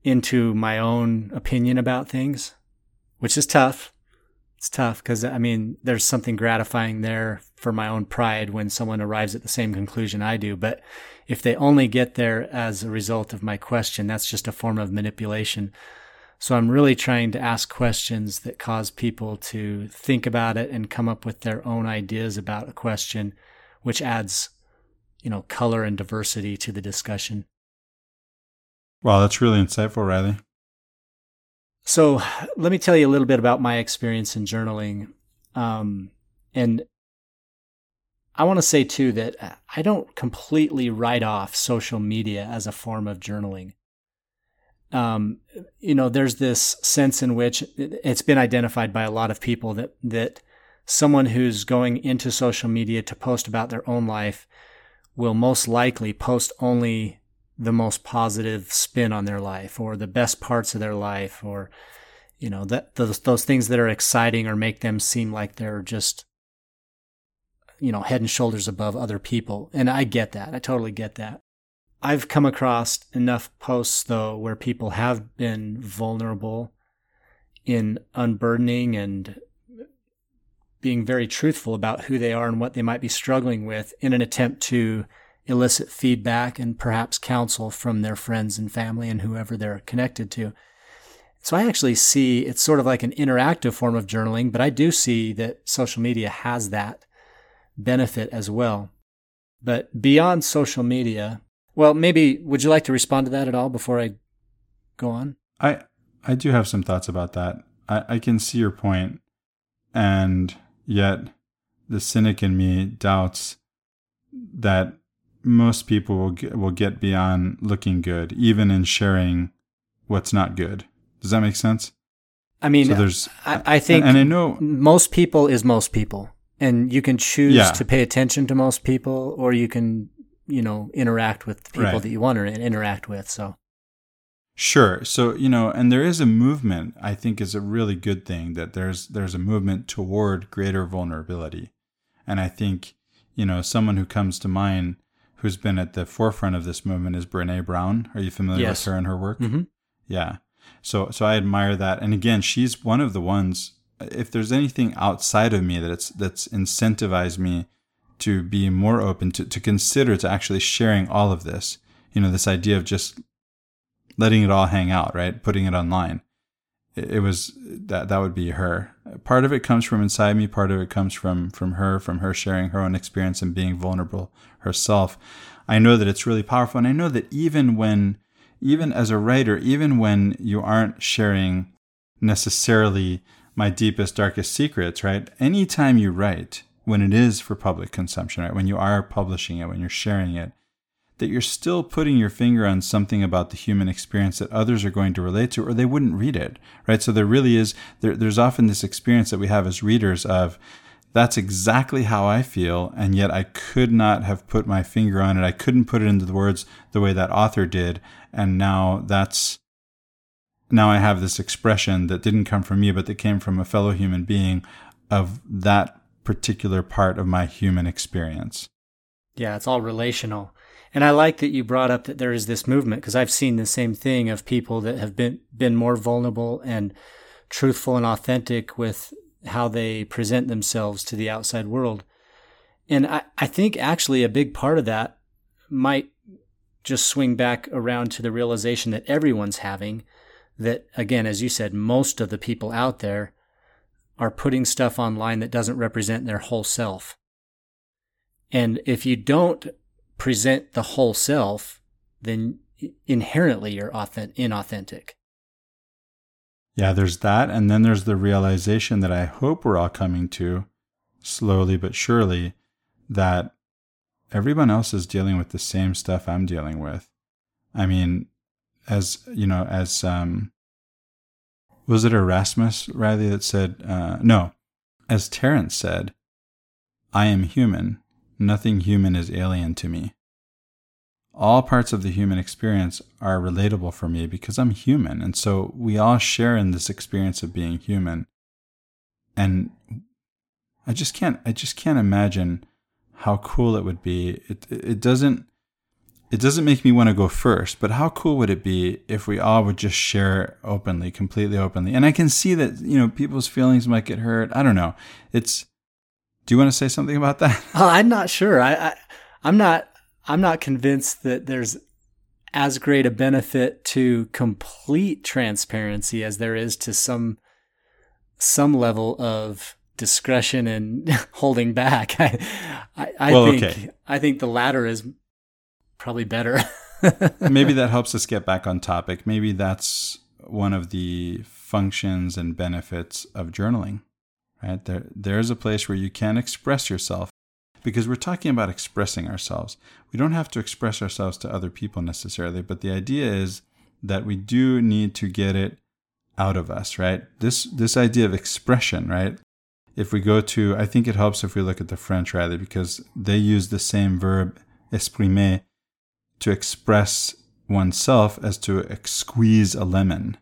into my own opinion about things, which is tough. It's tough because, I mean, there's something gratifying there for my own pride when someone arrives at the same conclusion I do. But if they only get there as a result of my question, that's just a form of manipulation. So I'm really trying to ask questions that cause people to think about it and come up with their own ideas about a question, which adds, you know, color and diversity to the discussion. Wow, that's really insightful, Riley. So let me tell you a little bit about my experience in journaling. Um, and I want to say, too, that I don't completely write off social media as a form of journaling. Um, you know, there's this sense in which it's been identified by a lot of people that that someone who's going into social media to post about their own life will most likely post only the most positive spin on their life or the best parts of their life or, you know, that those, those things that are exciting or make them seem like they're just, you know, head and shoulders above other people. And I get that. I totally get that. I've come across enough posts, though, where people have been vulnerable in unburdening and being very truthful about who they are and what they might be struggling with in an attempt to elicit feedback and perhaps counsel from their friends and family and whoever they're connected to. So I actually see it's sort of like an interactive form of journaling, but I do see that social media has that benefit as well. But beyond social media, well, maybe would you like to respond to that at all before I go on? I I do have some thoughts about that. I, I can see your point, and yet the cynic in me doubts that most people will get, will get beyond looking good, even in sharing what's not good. Does that make sense? I mean, so there's, I, I think and, and I know, most people is most people, and you can choose yeah. to pay attention to most people, or you can, you know, interact with the people right. that you want to interact with. So, sure. So, you know, and there is a movement, I think is a really good thing that there's, there's a movement toward greater vulnerability. And I think, you know, someone who comes to mind who's been at the forefront of this movement is Brené Brown. Are you familiar yes. with her and her work? Mm-hmm. Yeah. So, so I admire that. And again, she's one of the ones, if there's anything outside of me that it's, that's incentivized me to be more open, to, to consider to actually sharing all of this, you know, this idea of just letting it all hang out, right? Putting it online. It, it was, that that would be her. Part of it comes from inside me. Part of it comes from, from her, from her sharing her own experience and being vulnerable herself. I know that it's really powerful. And I know that even when, even as a writer, even when you aren't sharing necessarily my deepest, darkest secrets, right? Anytime you write, when it is for public consumption, right? When you are publishing it, when you're sharing it, that you're still putting your finger on something about the human experience that others are going to relate to, or they wouldn't read it, right? So there really is, there, there's often this experience that we have as readers of, that's exactly how I feel, and yet I could not have put my finger on it. I couldn't put it into the words the way that author did, and now that's, now I have this expression that didn't come from me, but that came from a fellow human being of that particular part of my human experience. Yeah, it's all relational. And I like that you brought up that there is this movement, because I've seen the same thing of people that have been, been more vulnerable and truthful and authentic with how they present themselves to the outside world. And I, I think actually a big part of that might just swing back around to the realization that everyone's having that, again, as you said, most of the people out there are putting stuff online that doesn't represent their whole self. And if you don't present the whole self, then inherently you're inauthentic. Yeah, there's that. And then there's the realization that I hope we're all coming to, slowly but surely, that everyone else is dealing with the same stuff I'm dealing with. I mean, as, you know, as, um, was it Erasmus, Riley, that said, uh, no, as Terence said, I am human. Nothing human is alien to me. All parts of the human experience are relatable for me because I'm human. And so we all share in this experience of being human. And I just can't, I just can't imagine how cool it would be. It, it doesn't, it doesn't make me want to go first, but how cool would it be if we all would just share openly, completely openly? And I can see that, you know, people's feelings might get hurt. I don't know. It's, do you want to say something about that? Oh, I'm not sure. I, I, I'm not, I'm not convinced that there's as great a benefit to complete transparency as there is to some some level of discretion and holding back. I, I, I well, think okay. I think the latter is probably better. Maybe that helps us get back on topic. Maybe that's one of the functions and benefits of journaling. Right? There, there is a place where you can express yourself. Because we're talking about expressing ourselves. We don't have to express ourselves to other people necessarily, but the idea is that we do need to get it out of us, right? This this idea of expression, right? If we go to, I think it helps if we look at the French, rather, because they use the same verb, exprimer, to express oneself as to squeeze a lemon,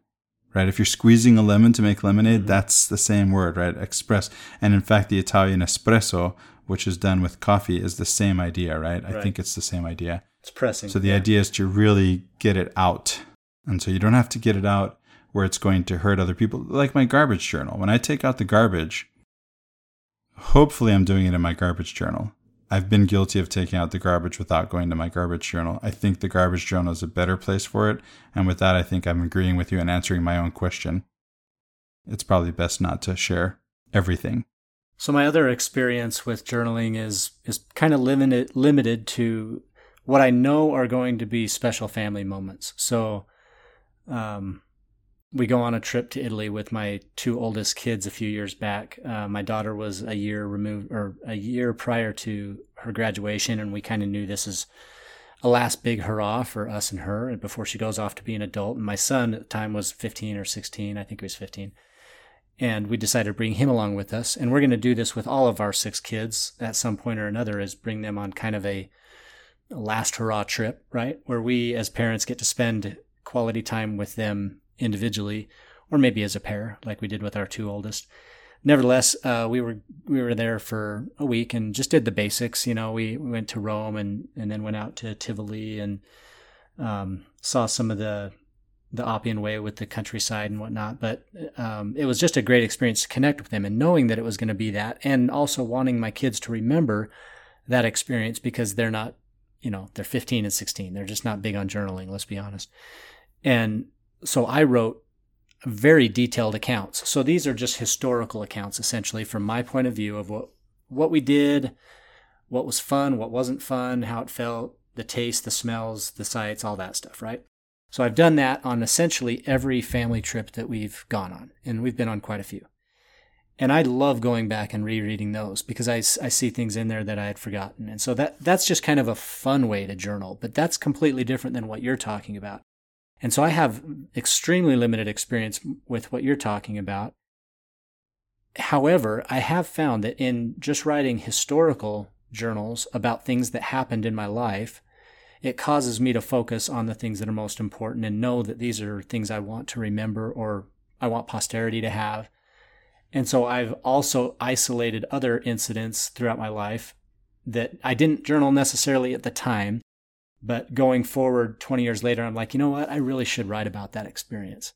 right? If you're squeezing a lemon to make lemonade, that's the same word, right? Express. And in fact, the Italian espresso, which is done with coffee, is the same idea, right? right? I think it's the same idea. It's pressing. So the yeah. idea is to really get it out. And so you don't have to get it out where it's going to hurt other people. Like my garbage journal. When I take out the garbage, hopefully I'm doing it in my garbage journal. I've been guilty of taking out the garbage without going to my garbage journal. I think the garbage journal is a better place for it. And with that, I think I'm agreeing with you and answering my own question. It's probably best not to share everything. So my other experience with journaling is is kind of limited limited to what I know are going to be special family moments. So um, we go on a trip to Italy with my two oldest kids a few years back. Uh, my daughter was a year removed, or a year prior to her graduation, and we kind of knew this is a last big hurrah for us and her before she goes off to be an adult. And my son at the time was fifteen or sixteen. I think he was fifteen. And we decided to bring him along with us. And we're going to do this with all of our six kids at some point or another, is bring them on kind of a last hurrah trip, right? Where we as parents get to spend quality time with them individually, or maybe as a pair, like we did with our two oldest. Nevertheless, uh, we were we were there for a week and just did the basics. You know, we went to Rome and, and then went out to Tivoli and um, saw some of the... the Appian Way with the countryside and whatnot. But um, it was just a great experience to connect with them, and knowing that it was going to be that, and also wanting my kids to remember that experience, because they're not, you know, they're fifteen and sixteen. They're just not big on journaling, let's be honest. And so I wrote very detailed accounts. So these are just historical accounts, essentially, from my point of view of what, what we did, what was fun, what wasn't fun, how it felt, the taste, the smells, the sights, all that stuff, right? So I've done that on essentially every family trip that we've gone on, and we've been on quite a few. And I love going back and rereading those because I, I see things in there that I had forgotten. And so that that's just kind of a fun way to journal, but that's completely different than what you're talking about. And so I have extremely limited experience with what you're talking about. However, I have found that in just writing historical journals about things that happened in my life, it causes me to focus on the things that are most important and know that these are things I want to remember or I want posterity to have. And so I've also isolated other incidents throughout my life that I didn't journal necessarily at the time, but going forward twenty years later, I'm like, you know what? I really should write about that experience.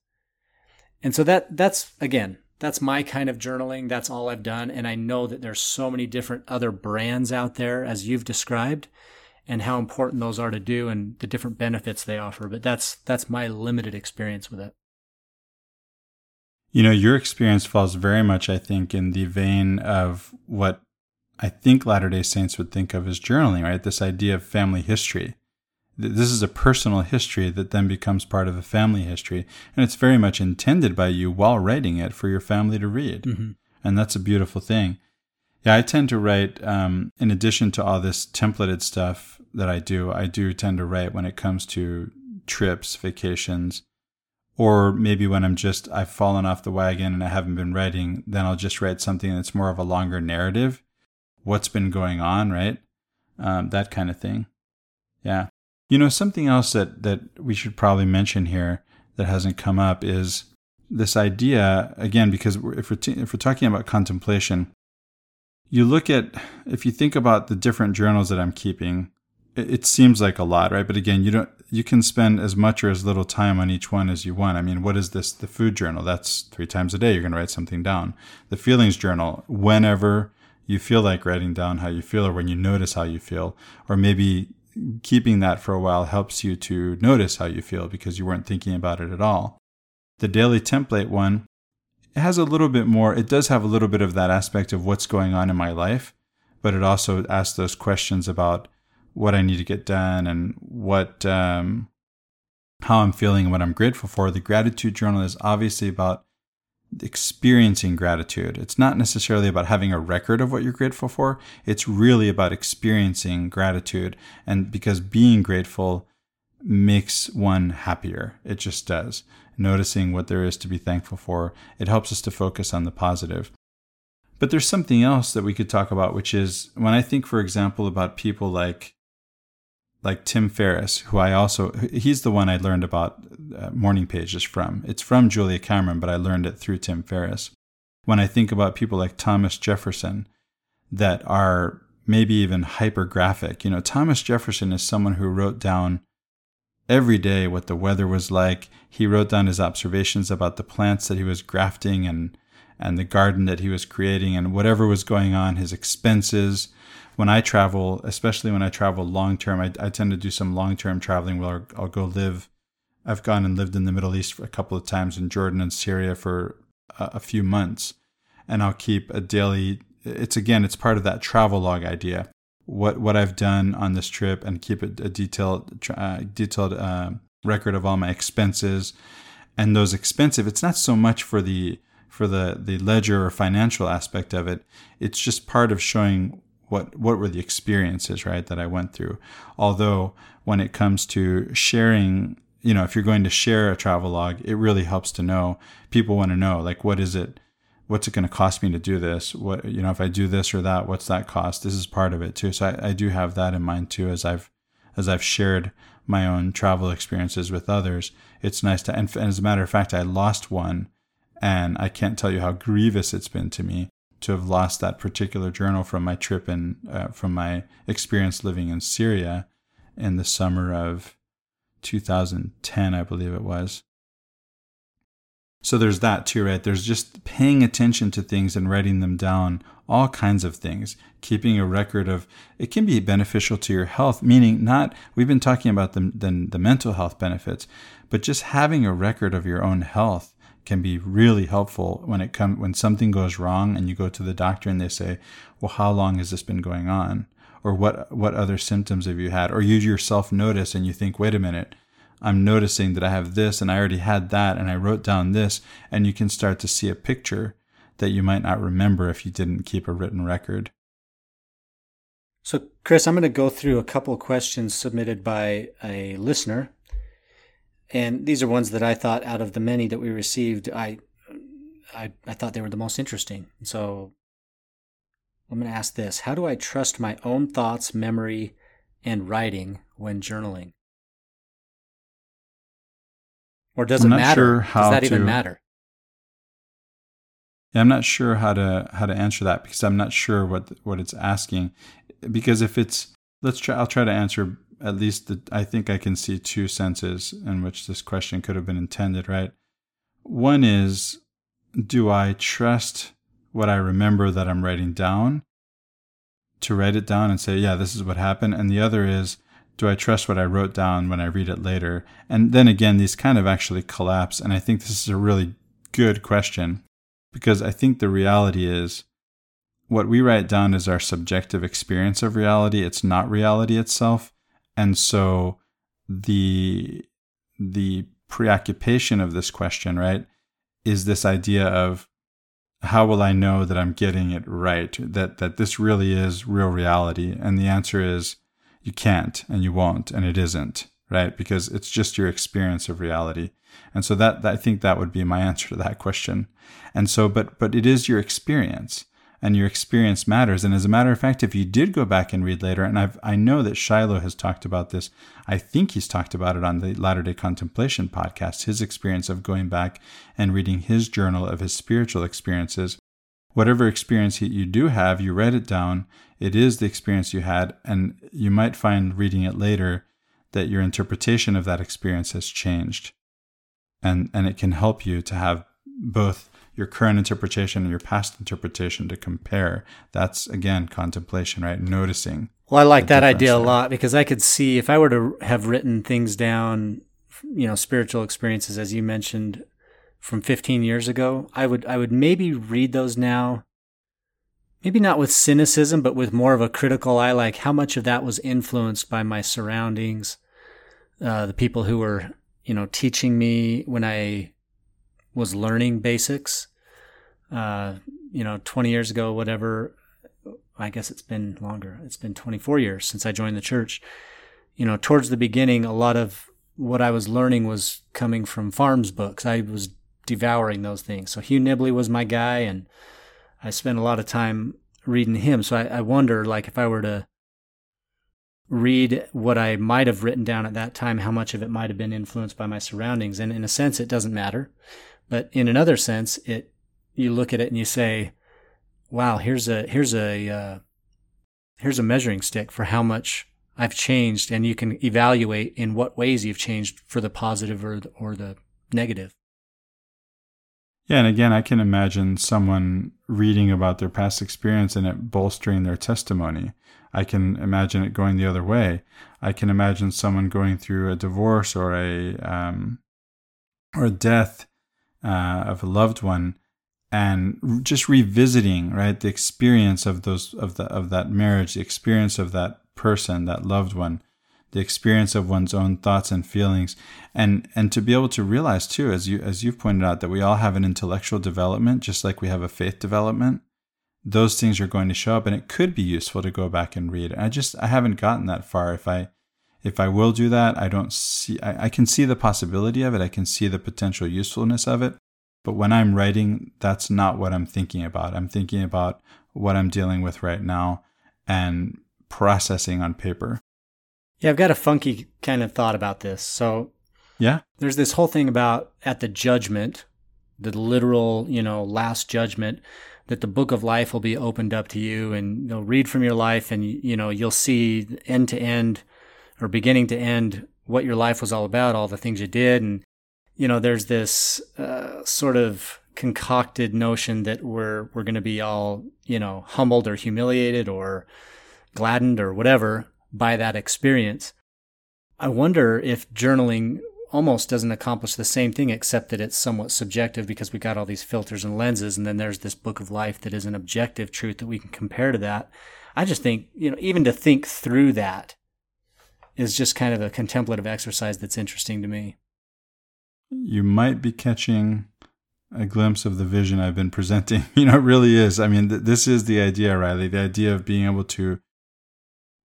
And so that that's, again, that's my kind of journaling. That's all I've done. And I know that there's so many different other brands out there, as you've described, and how important those are to do and the different benefits they offer. But that's that's my limited experience with it. You know, your experience falls very much, I think, in the vein of what I think Latter-day Saints would think of as journaling, right? This idea of family history. This is a personal history that then becomes part of a family history. And it's very much intended by you while writing it for your family to read. Mm-hmm. And that's a beautiful thing. Yeah, I tend to write, um, in addition to all this templated stuff that I do, I do tend to write when it comes to trips, vacations, or maybe when I'm just, I've fallen off the wagon and I haven't been writing, then I'll just write something that's more of a longer narrative. What's been going on, right? Um, that kind of thing. Yeah. You know, something else that, that we should probably mention here that hasn't come up is this idea, again, because if we're, t- if we're talking about contemplation, you look at, if you think about the different journals that I'm keeping, it seems like a lot, right? But again, you don't. You can spend as much or as little time on each one as you want. I mean, what is this? The food journal, that's three times a day you're going to write something down. The feelings journal, whenever you feel like writing down how you feel or when you notice how you feel. Or maybe keeping that for a while helps you to notice how you feel because you weren't thinking about it at all. The daily template one, it has a little bit more. It does have a little bit of that aspect of what's going on in my life, but it also asks those questions about what I need to get done and what, um, how I'm feeling and what I'm grateful for. The gratitude journal is obviously about experiencing gratitude. It's not necessarily about having a record of what you're grateful for. It's really about experiencing gratitude. And because being grateful makes one happier, it just does. Noticing what there is to be thankful for, it helps us to focus on the positive. But there's something else that we could talk about, which is when I think, for example, about people like like Tim Ferriss, who I also, he's the one I learned about uh, Morning Pages from. It's from Julia Cameron, but I learned it through Tim Ferriss. When I think about people like Thomas Jefferson that are maybe even hypergraphic, you know, Thomas Jefferson is someone who wrote down every day what the weather was like. He wrote down his observations about the plants that he was grafting and, and the garden that he was creating and whatever was going on, his expenses. When I travel, especially when I travel long-term, I, I tend to do some long-term traveling where I'll, I'll go live. I've gone and lived in the Middle East for a couple of times in Jordan and Syria for a, a few months. And I'll keep a daily, it's again, it's part of that travel log idea. What what I've done on this trip and keep a, a detailed, uh, detailed uh, record of all my expenses. And those expensive, it's not so much for the, for the, the ledger or financial aspect of it. It's just part of showing What what were the experiences, right, that I went through. Although when it comes to sharing, you know, if you're going to share a travel log, it really helps to know. People want to know, like, what is it? What's it going to cost me to do this? What, you know, if I do this or that, what's that cost? This is part of it too. So I, I do have that in mind too, as I've as I've shared my own travel experiences with others. It's nice to, and as a matter of fact, I lost one, and I can't tell you how grievous it's been to me to have lost that particular journal from my trip and uh, from my experience living in Syria in the summer of two thousand ten, I believe it was. So there's that too, right? There's just paying attention to things and writing them down, all kinds of things, keeping a record of, it can be beneficial to your health, meaning not, we've been talking about the, the, the mental health benefits, but just having a record of your own health can be really helpful when it comes when something goes wrong and you go to the doctor and they say, well, how long has this been going on? Or what what other symptoms have you had? Or you yourself notice and you think, wait a minute, I'm noticing that I have this and I already had that and I wrote down this, and you can start to see a picture that you might not remember if you didn't keep a written record. So, Chris, I'm going to go through a couple questions submitted by a listener. And these are ones that I thought, out of the many that we received, I I, I thought they were the most interesting. So I'm going to ask this. How do I trust my own thoughts, memory, and writing when journaling? Or does it matter? Does that even matter? Yeah, I'm not sure how to how to answer that, because I'm not sure what what it's asking. Because if it's let's try, I'll try to answer at least. The, I think I can see two senses in which this question could have been intended. Right? One is, do I trust what I remember that I'm writing down? To write it down and say, yeah, this is what happened. And the other is, do I trust what I wrote down when I read it later? And then again, these kind of actually collapse. And I think this is a really good question, because I think the reality is what we write down is our subjective experience of reality. It's not reality itself. And so the the preoccupation of this question, right, is this idea of, how will I know that I'm getting it right, that that this really is real reality? And the answer is, you can't and you won't, and it isn't, right? Because it's just your experience of reality. And so that, that I think that would be my answer to that question. And so, but but it is your experience, and your experience matters. And as a matter of fact, if you did go back and read later, and I've, I know that Shiloh has talked about this, I think he's talked about it on the Latter-day Contemplation podcast, his experience of going back and reading his journal of his spiritual experiences. Whatever experience you do have, you write it down, it is the experience you had, and you might find reading it later that your interpretation of that experience has changed. And, and it can help you to have both your current interpretation and your past interpretation to compare. That's, again, contemplation, right? Noticing. Well, I like that idea there a lot, because I could see, if I were to have written things down, you know, spiritual experiences, as you mentioned, from fifteen years ago, I would I would maybe read those now, maybe not with cynicism, but with more of a critical eye, like how much of that was influenced by my surroundings, uh, the people who were, you know, teaching me when I was learning basics, uh, you know, twenty years ago, whatever. I guess it's been longer. It's been twenty-four years since I joined the church. You know, towards the beginning, a lot of what I was learning was coming from FARMS books. I was devouring those things. So Hugh Nibley was my guy, and I spent a lot of time reading him. So I, I wonder, like, if I were to read what I might have written down at that time, how much of it might have been influenced by my surroundings. And in a sense, it doesn't matter. But in another sense, it you look at it and you say, "Wow, here's a here's a uh, here's a measuring stick for how much I've changed," and you can evaluate in what ways you've changed for the positive or the, or the negative. Yeah, and again, I can imagine someone reading about their past experience and it bolstering their testimony. I can imagine it going the other way. I can imagine someone going through a divorce or a um, or a death. Uh, of a loved one, and just revisiting, right, the experience of those of the of that marriage, the experience of that person, that loved one, the experience of one's own thoughts and feelings, and and to be able to realize too, as you as you've pointed out, that we all have an intellectual development, just like we have a faith development. Those things are going to show up, and it could be useful to go back and read. And I just I haven't gotten that far. If I If I will do that, I don't see, I, I can see the possibility of it. I can see the potential usefulness of it. But when I'm writing, that's not what I'm thinking about. I'm thinking about what I'm dealing with right now and processing on paper. Yeah, I've got a funky kind of thought about this. So yeah, there's this whole thing about at the judgment, the literal, you know, last judgment, that the book of life will be opened up to you, and they'll read from your life, and, you know, you'll see end to end, or beginning to end, what your life was all about, all the things you did. And, you know, there's this uh, sort of concocted notion that we're we're going to be all, you know, humbled or humiliated or gladdened or whatever by that experience. I wonder if journaling almost doesn't accomplish the same thing, except that it's somewhat subjective, because we got all these filters and lenses, and then there's this book of life that is an objective truth that we can compare to that. I just think, you know, even to think through that is just kind of a contemplative exercise that's interesting to me. You might be catching a glimpse of the vision I've been presenting. You know, it really is. I mean, th- this is the idea, Riley, the idea of being able to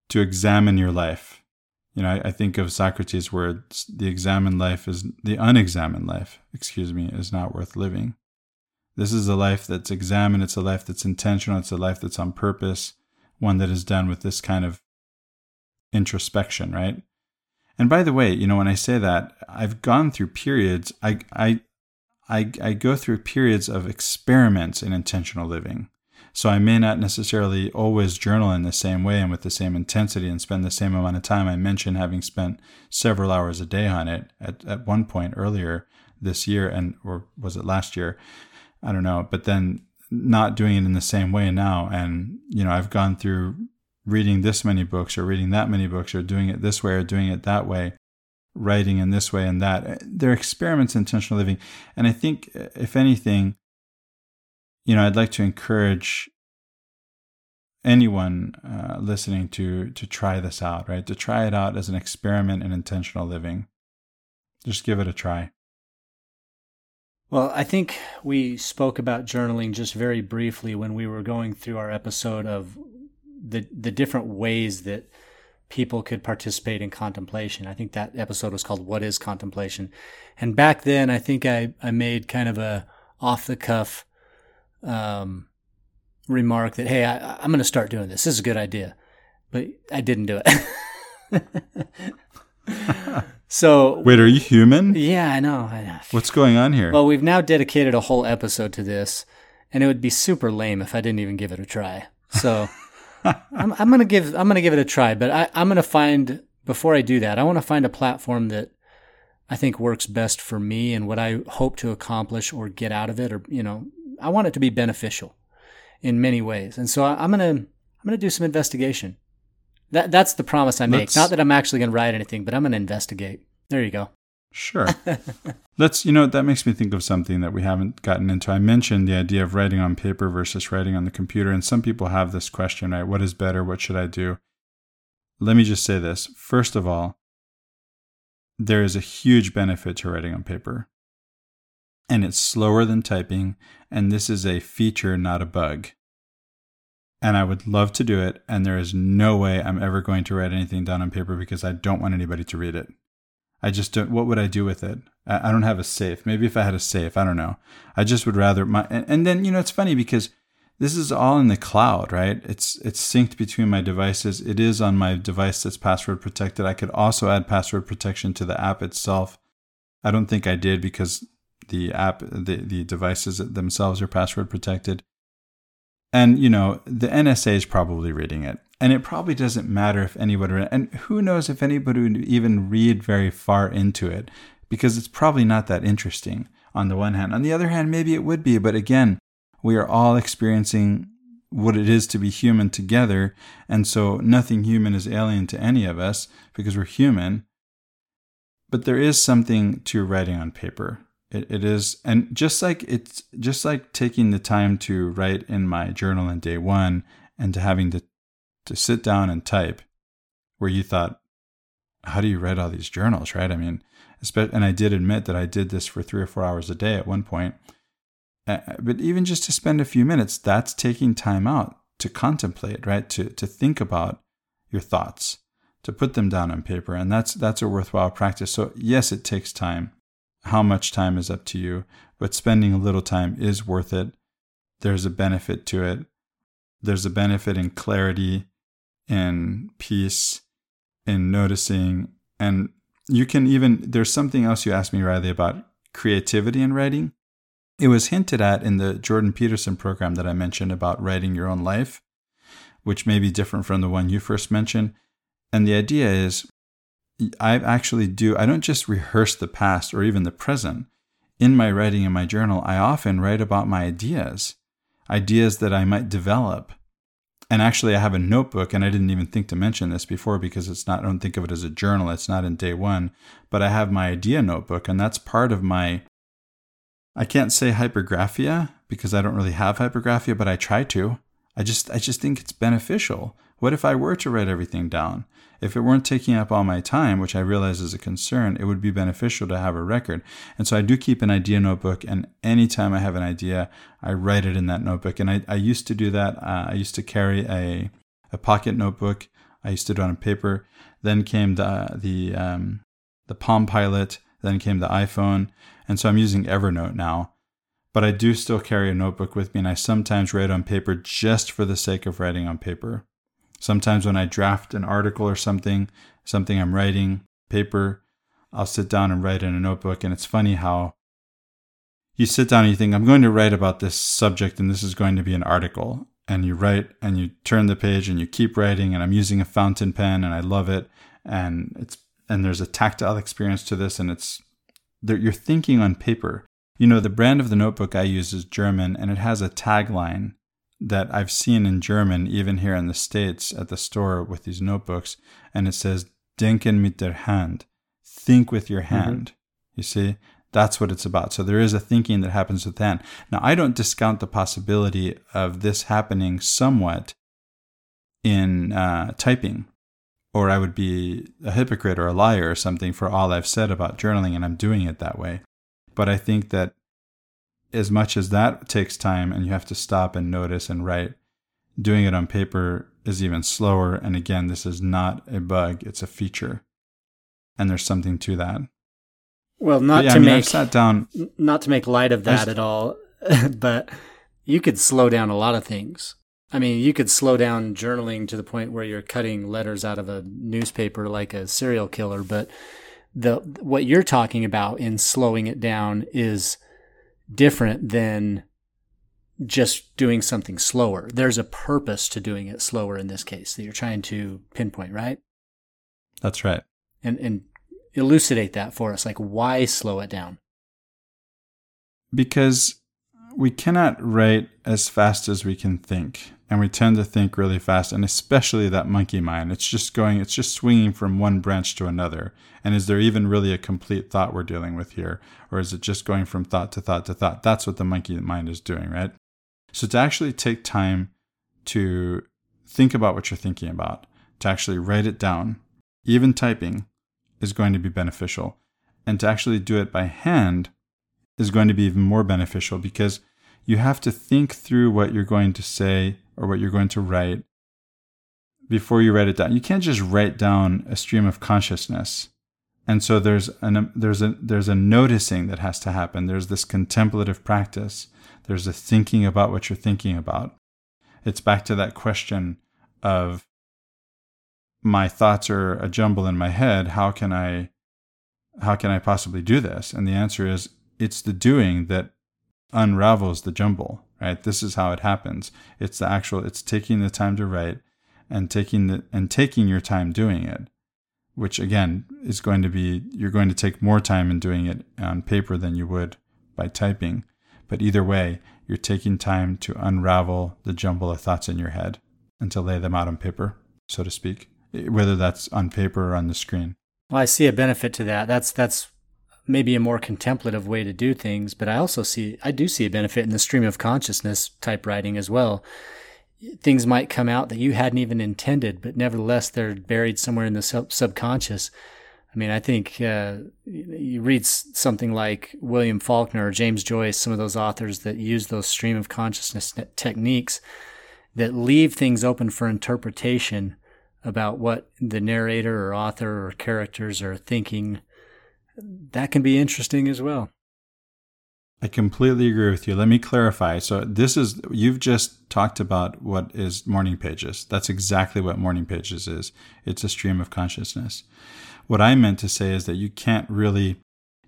to examine your life. You know, I, I think of Socrates' words, the examined life is the unexamined life, excuse me, is not worth living. This is a life that's examined. It's a life that's intentional. It's a life that's on purpose, one that is done with this kind of introspection, right? And by the way, you know, when I say that, I've gone through periods, I, I, I, I go through periods of experiments in intentional living. So I may not necessarily always journal in the same way and with the same intensity and spend the same amount of time. I mentioned having spent several hours a day on it at, at one point earlier this year, and or was it last year? I don't know, but then not doing it in the same way now. And, you know, I've gone through reading this many books or reading that many books or doing it this way or doing it that way, writing in this way and that. They're experiments in intentional living. And I think, if anything, you know, I'd like to encourage anyone uh, listening to to try this out, right? To try it out as an experiment in intentional living. Just give it a try. Well, I think we spoke about journaling just very briefly when we were going through our episode of the the different ways that people could participate in contemplation. I think that episode was called What is Contemplation? And back then, I think I, I made kind of a off-the-cuff um, remark that, hey, I, I'm going to start doing this. This is a good idea. But I didn't do it. So wait, are you human? Yeah, I know, I know. What's going on here? Well, we've now dedicated a whole episode to this, and it would be super lame if I didn't even give it a try. So I'm, I'm gonna give I'm gonna give it a try, but I, I'm gonna find before I do that, I want to find a platform that I think works best for me and what I hope to accomplish or get out of it, or you know, I want it to be beneficial in many ways, and so I, I'm gonna I'm gonna do some investigation. That That's the promise I make. Let's, Not that I'm actually going to write anything, but I'm going to investigate. There you go. Sure. Let's, you know, that makes me think of something that we haven't gotten into. I mentioned the idea of writing on paper versus writing on the computer. And some people have this question, right? What is better? What should I do? Let me just say this. First of all, there is a huge benefit to writing on paper. And it's slower than typing. And this is a feature, not a bug. And I would love to do it, and there is no way I'm ever going to write anything down on paper because I don't want anybody to read it. I just don't, what would I do with it? I, I don't have a safe. Maybe if I had a safe, I don't know. I just would rather, my. And, and then, you know, it's funny because this is all in the cloud, right? It's it's synced between my devices. It is on my device that's password protected. I could also add password protection to the app itself. I don't think I did because the app, the, the devices themselves are password protected. And, you know, the N S A is probably reading it. And it probably doesn't matter if anybody read it. And who knows if anybody would even read very far into it, because it's probably not that interesting on the one hand. On the other hand, maybe it would be. But again, we are all experiencing what it is to be human together. And so nothing human is alien to any of us because we're human. But there is something to writing on paper. It, it is, and just like it's just like taking the time to write in my journal in day one, and to having to to sit down and type, where you thought, how do you write all these journals, right? I mean, and I did admit that I did this for three or four hours a day at one point, but even just to spend a few minutes, that's taking time out to contemplate, right? To to think about your thoughts, to put them down on paper, and that's that's a worthwhile practice. So yes, it takes time. How much time is up to you, but spending a little time is worth it. There's a benefit to it. There's a benefit in clarity, in peace, in noticing. And you can even, there's something else you asked me, Riley, about creativity in writing. It was hinted at in the Jordan Peterson program that I mentioned about writing your own life, which may be different from the one you first mentioned. And the idea is, I actually do, I don't just rehearse the past or even the present. In my writing in my journal, I often write about my ideas, ideas that I might develop. And actually, I have a notebook, and I didn't even think to mention this before because it's not, I don't think of it as a journal, it's not in day one, but I have my idea notebook, and that's part of my, I can't say hypergraphia because I don't really have hypergraphia, but I try to. I just, I just think it's beneficial. What if I were to write everything down? If it weren't taking up all my time, which I realize is a concern, it would be beneficial to have a record. And so I do keep an idea notebook, and anytime I have an idea, I write it in that notebook. And I, I used to do that. Uh, I used to carry a, a pocket notebook. I used to do it on paper. Then came the the um, the Palm Pilot. Then came the iPhone. And so I'm using Evernote now. But I do still carry a notebook with me, and I sometimes write on paper just for the sake of writing on paper. Sometimes when I draft an article or something, something I'm writing, paper, I'll sit down and write in a notebook. And it's funny how you sit down and you think, I'm going to write about this subject, and this is going to be an article. And you write, and you turn the page, and you keep writing, and I'm using a fountain pen, and I love it. And it's and there's a tactile experience to this, and it's you're thinking on paper. You know, the brand of the notebook I use is German, and it has a tagline that I've seen in German, even here in the States at the store with these notebooks. And it says, Denken mit der Hand. Think with your hand. Mm-hmm. You see, that's what it's about. So there is a thinking that happens with hand. Now, I don't discount the possibility of this happening somewhat in uh, typing, or I would be a hypocrite or a liar or something for all I've said about journaling, and I'm doing it that way. But I think that as much as that takes time and you have to stop and notice and write, doing it on paper is even slower. And again, this is not a bug, it's a feature. And there's something to that. Well, not yeah, to I mean, make I've sat down, not to make light of that just, at all, but you could slow down a lot of things. I mean, you could slow down journaling to the point where you're cutting letters out of a newspaper like a serial killer, but the what you're talking about in slowing it down is different than just doing something slower. There's a purpose to doing it slower in this case that you're trying to pinpoint, right? That's right. And and elucidate that for us. Like, why slow it down? Because we cannot write as fast as we can think. And we tend to think really fast, and especially that monkey mind. It's just going, it's just swinging from one branch to another. And is there even really a complete thought we're dealing with here? Or is it just going from thought to thought to thought? That's what the monkey mind is doing, right? So to actually take time to think about what you're thinking about, to actually write it down, even typing, is going to be beneficial. And to actually do it by hand is going to be even more beneficial, because you have to think through what you're going to say or what you're going to write before you write it down. You can't just write down a stream of consciousness. And so there's an um, there's a there's a noticing that has to happen. There's this contemplative practice. There's a thinking about what you're thinking about. It's back to that question of my thoughts are a jumble in my head. How can I how can I possibly do this? And the answer is, it's the doing that unravels the jumble. Right? This is how it happens. It's the actual, it's taking the time to write and taking the, and taking your time doing it, which again is going to be, you're going to take more time in doing it on paper than you would by typing. But either way, you're taking time to unravel the jumble of thoughts in your head and to lay them out on paper, so to speak, whether that's on paper or on the screen. Well, I see a benefit to that. That's, that's, maybe a more contemplative way to do things, but I also see, I do see a benefit in the stream of consciousness type writing as well. Things might come out that you hadn't even intended, but nevertheless, they're buried somewhere in the sub- subconscious. I mean, I think uh, you read something like William Faulkner or James Joyce, some of those authors that use those stream of consciousness techniques that leave things open for interpretation about what the narrator or author or characters are thinking. That can be interesting as well. I completely agree with you. Let me clarify. So this is, you've just talked about what is Morning Pages. That's exactly what Morning Pages is. It's a stream of consciousness. What I meant to say is that you can't really,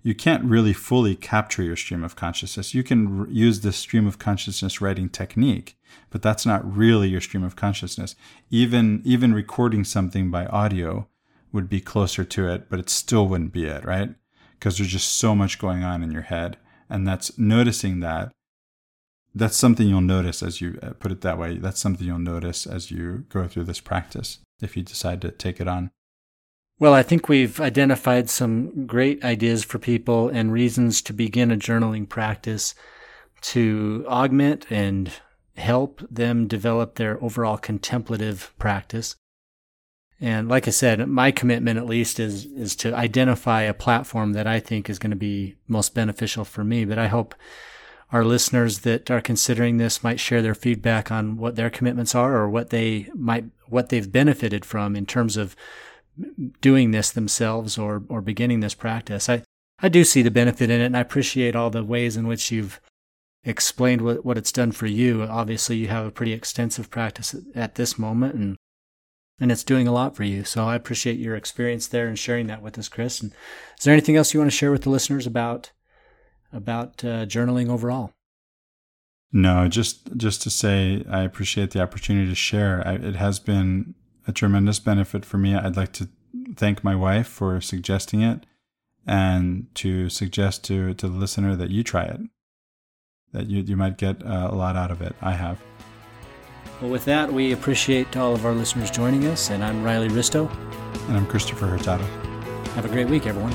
you can't really fully capture your stream of consciousness. You can r- use this stream of consciousness writing technique, but that's not really your stream of consciousness. Even, even recording something by audio would be closer to it, but it still wouldn't be it, right? Because there's just so much going on in your head. And that's noticing that. That's something you'll notice as you put it that way. That's something you'll notice as you go through this practice, if you decide to take it on. Well, I think we've identified some great ideas for people and reasons to begin a journaling practice to augment and help them develop their overall contemplative practice. And like I said, my commitment at least is is to identify a platform that I think is going to be most beneficial for me. But I hope our listeners that are considering this might share their feedback on what their commitments are, or what they might what they've benefited from in terms of doing this themselves or or beginning this practice. I, I do see the benefit in it, and I appreciate all the ways in which you've explained what, what it's done for you. Obviously, you have a pretty extensive practice at this moment, and and it's doing a lot for you. So I appreciate your experience there and sharing that with us, Chris. And is there anything else you want to share with the listeners about about uh, journaling overall? No, just just to say I appreciate the opportunity to share. I, it has been a tremendous benefit for me. I'd like to thank my wife for suggesting it, and to suggest to, to the listener that you try it, that you, you might get uh, a lot out of it. I have. Well, with that, we appreciate all of our listeners joining us, and I'm Riley Risto. And I'm Christopher Hurtado. Have a great week, everyone.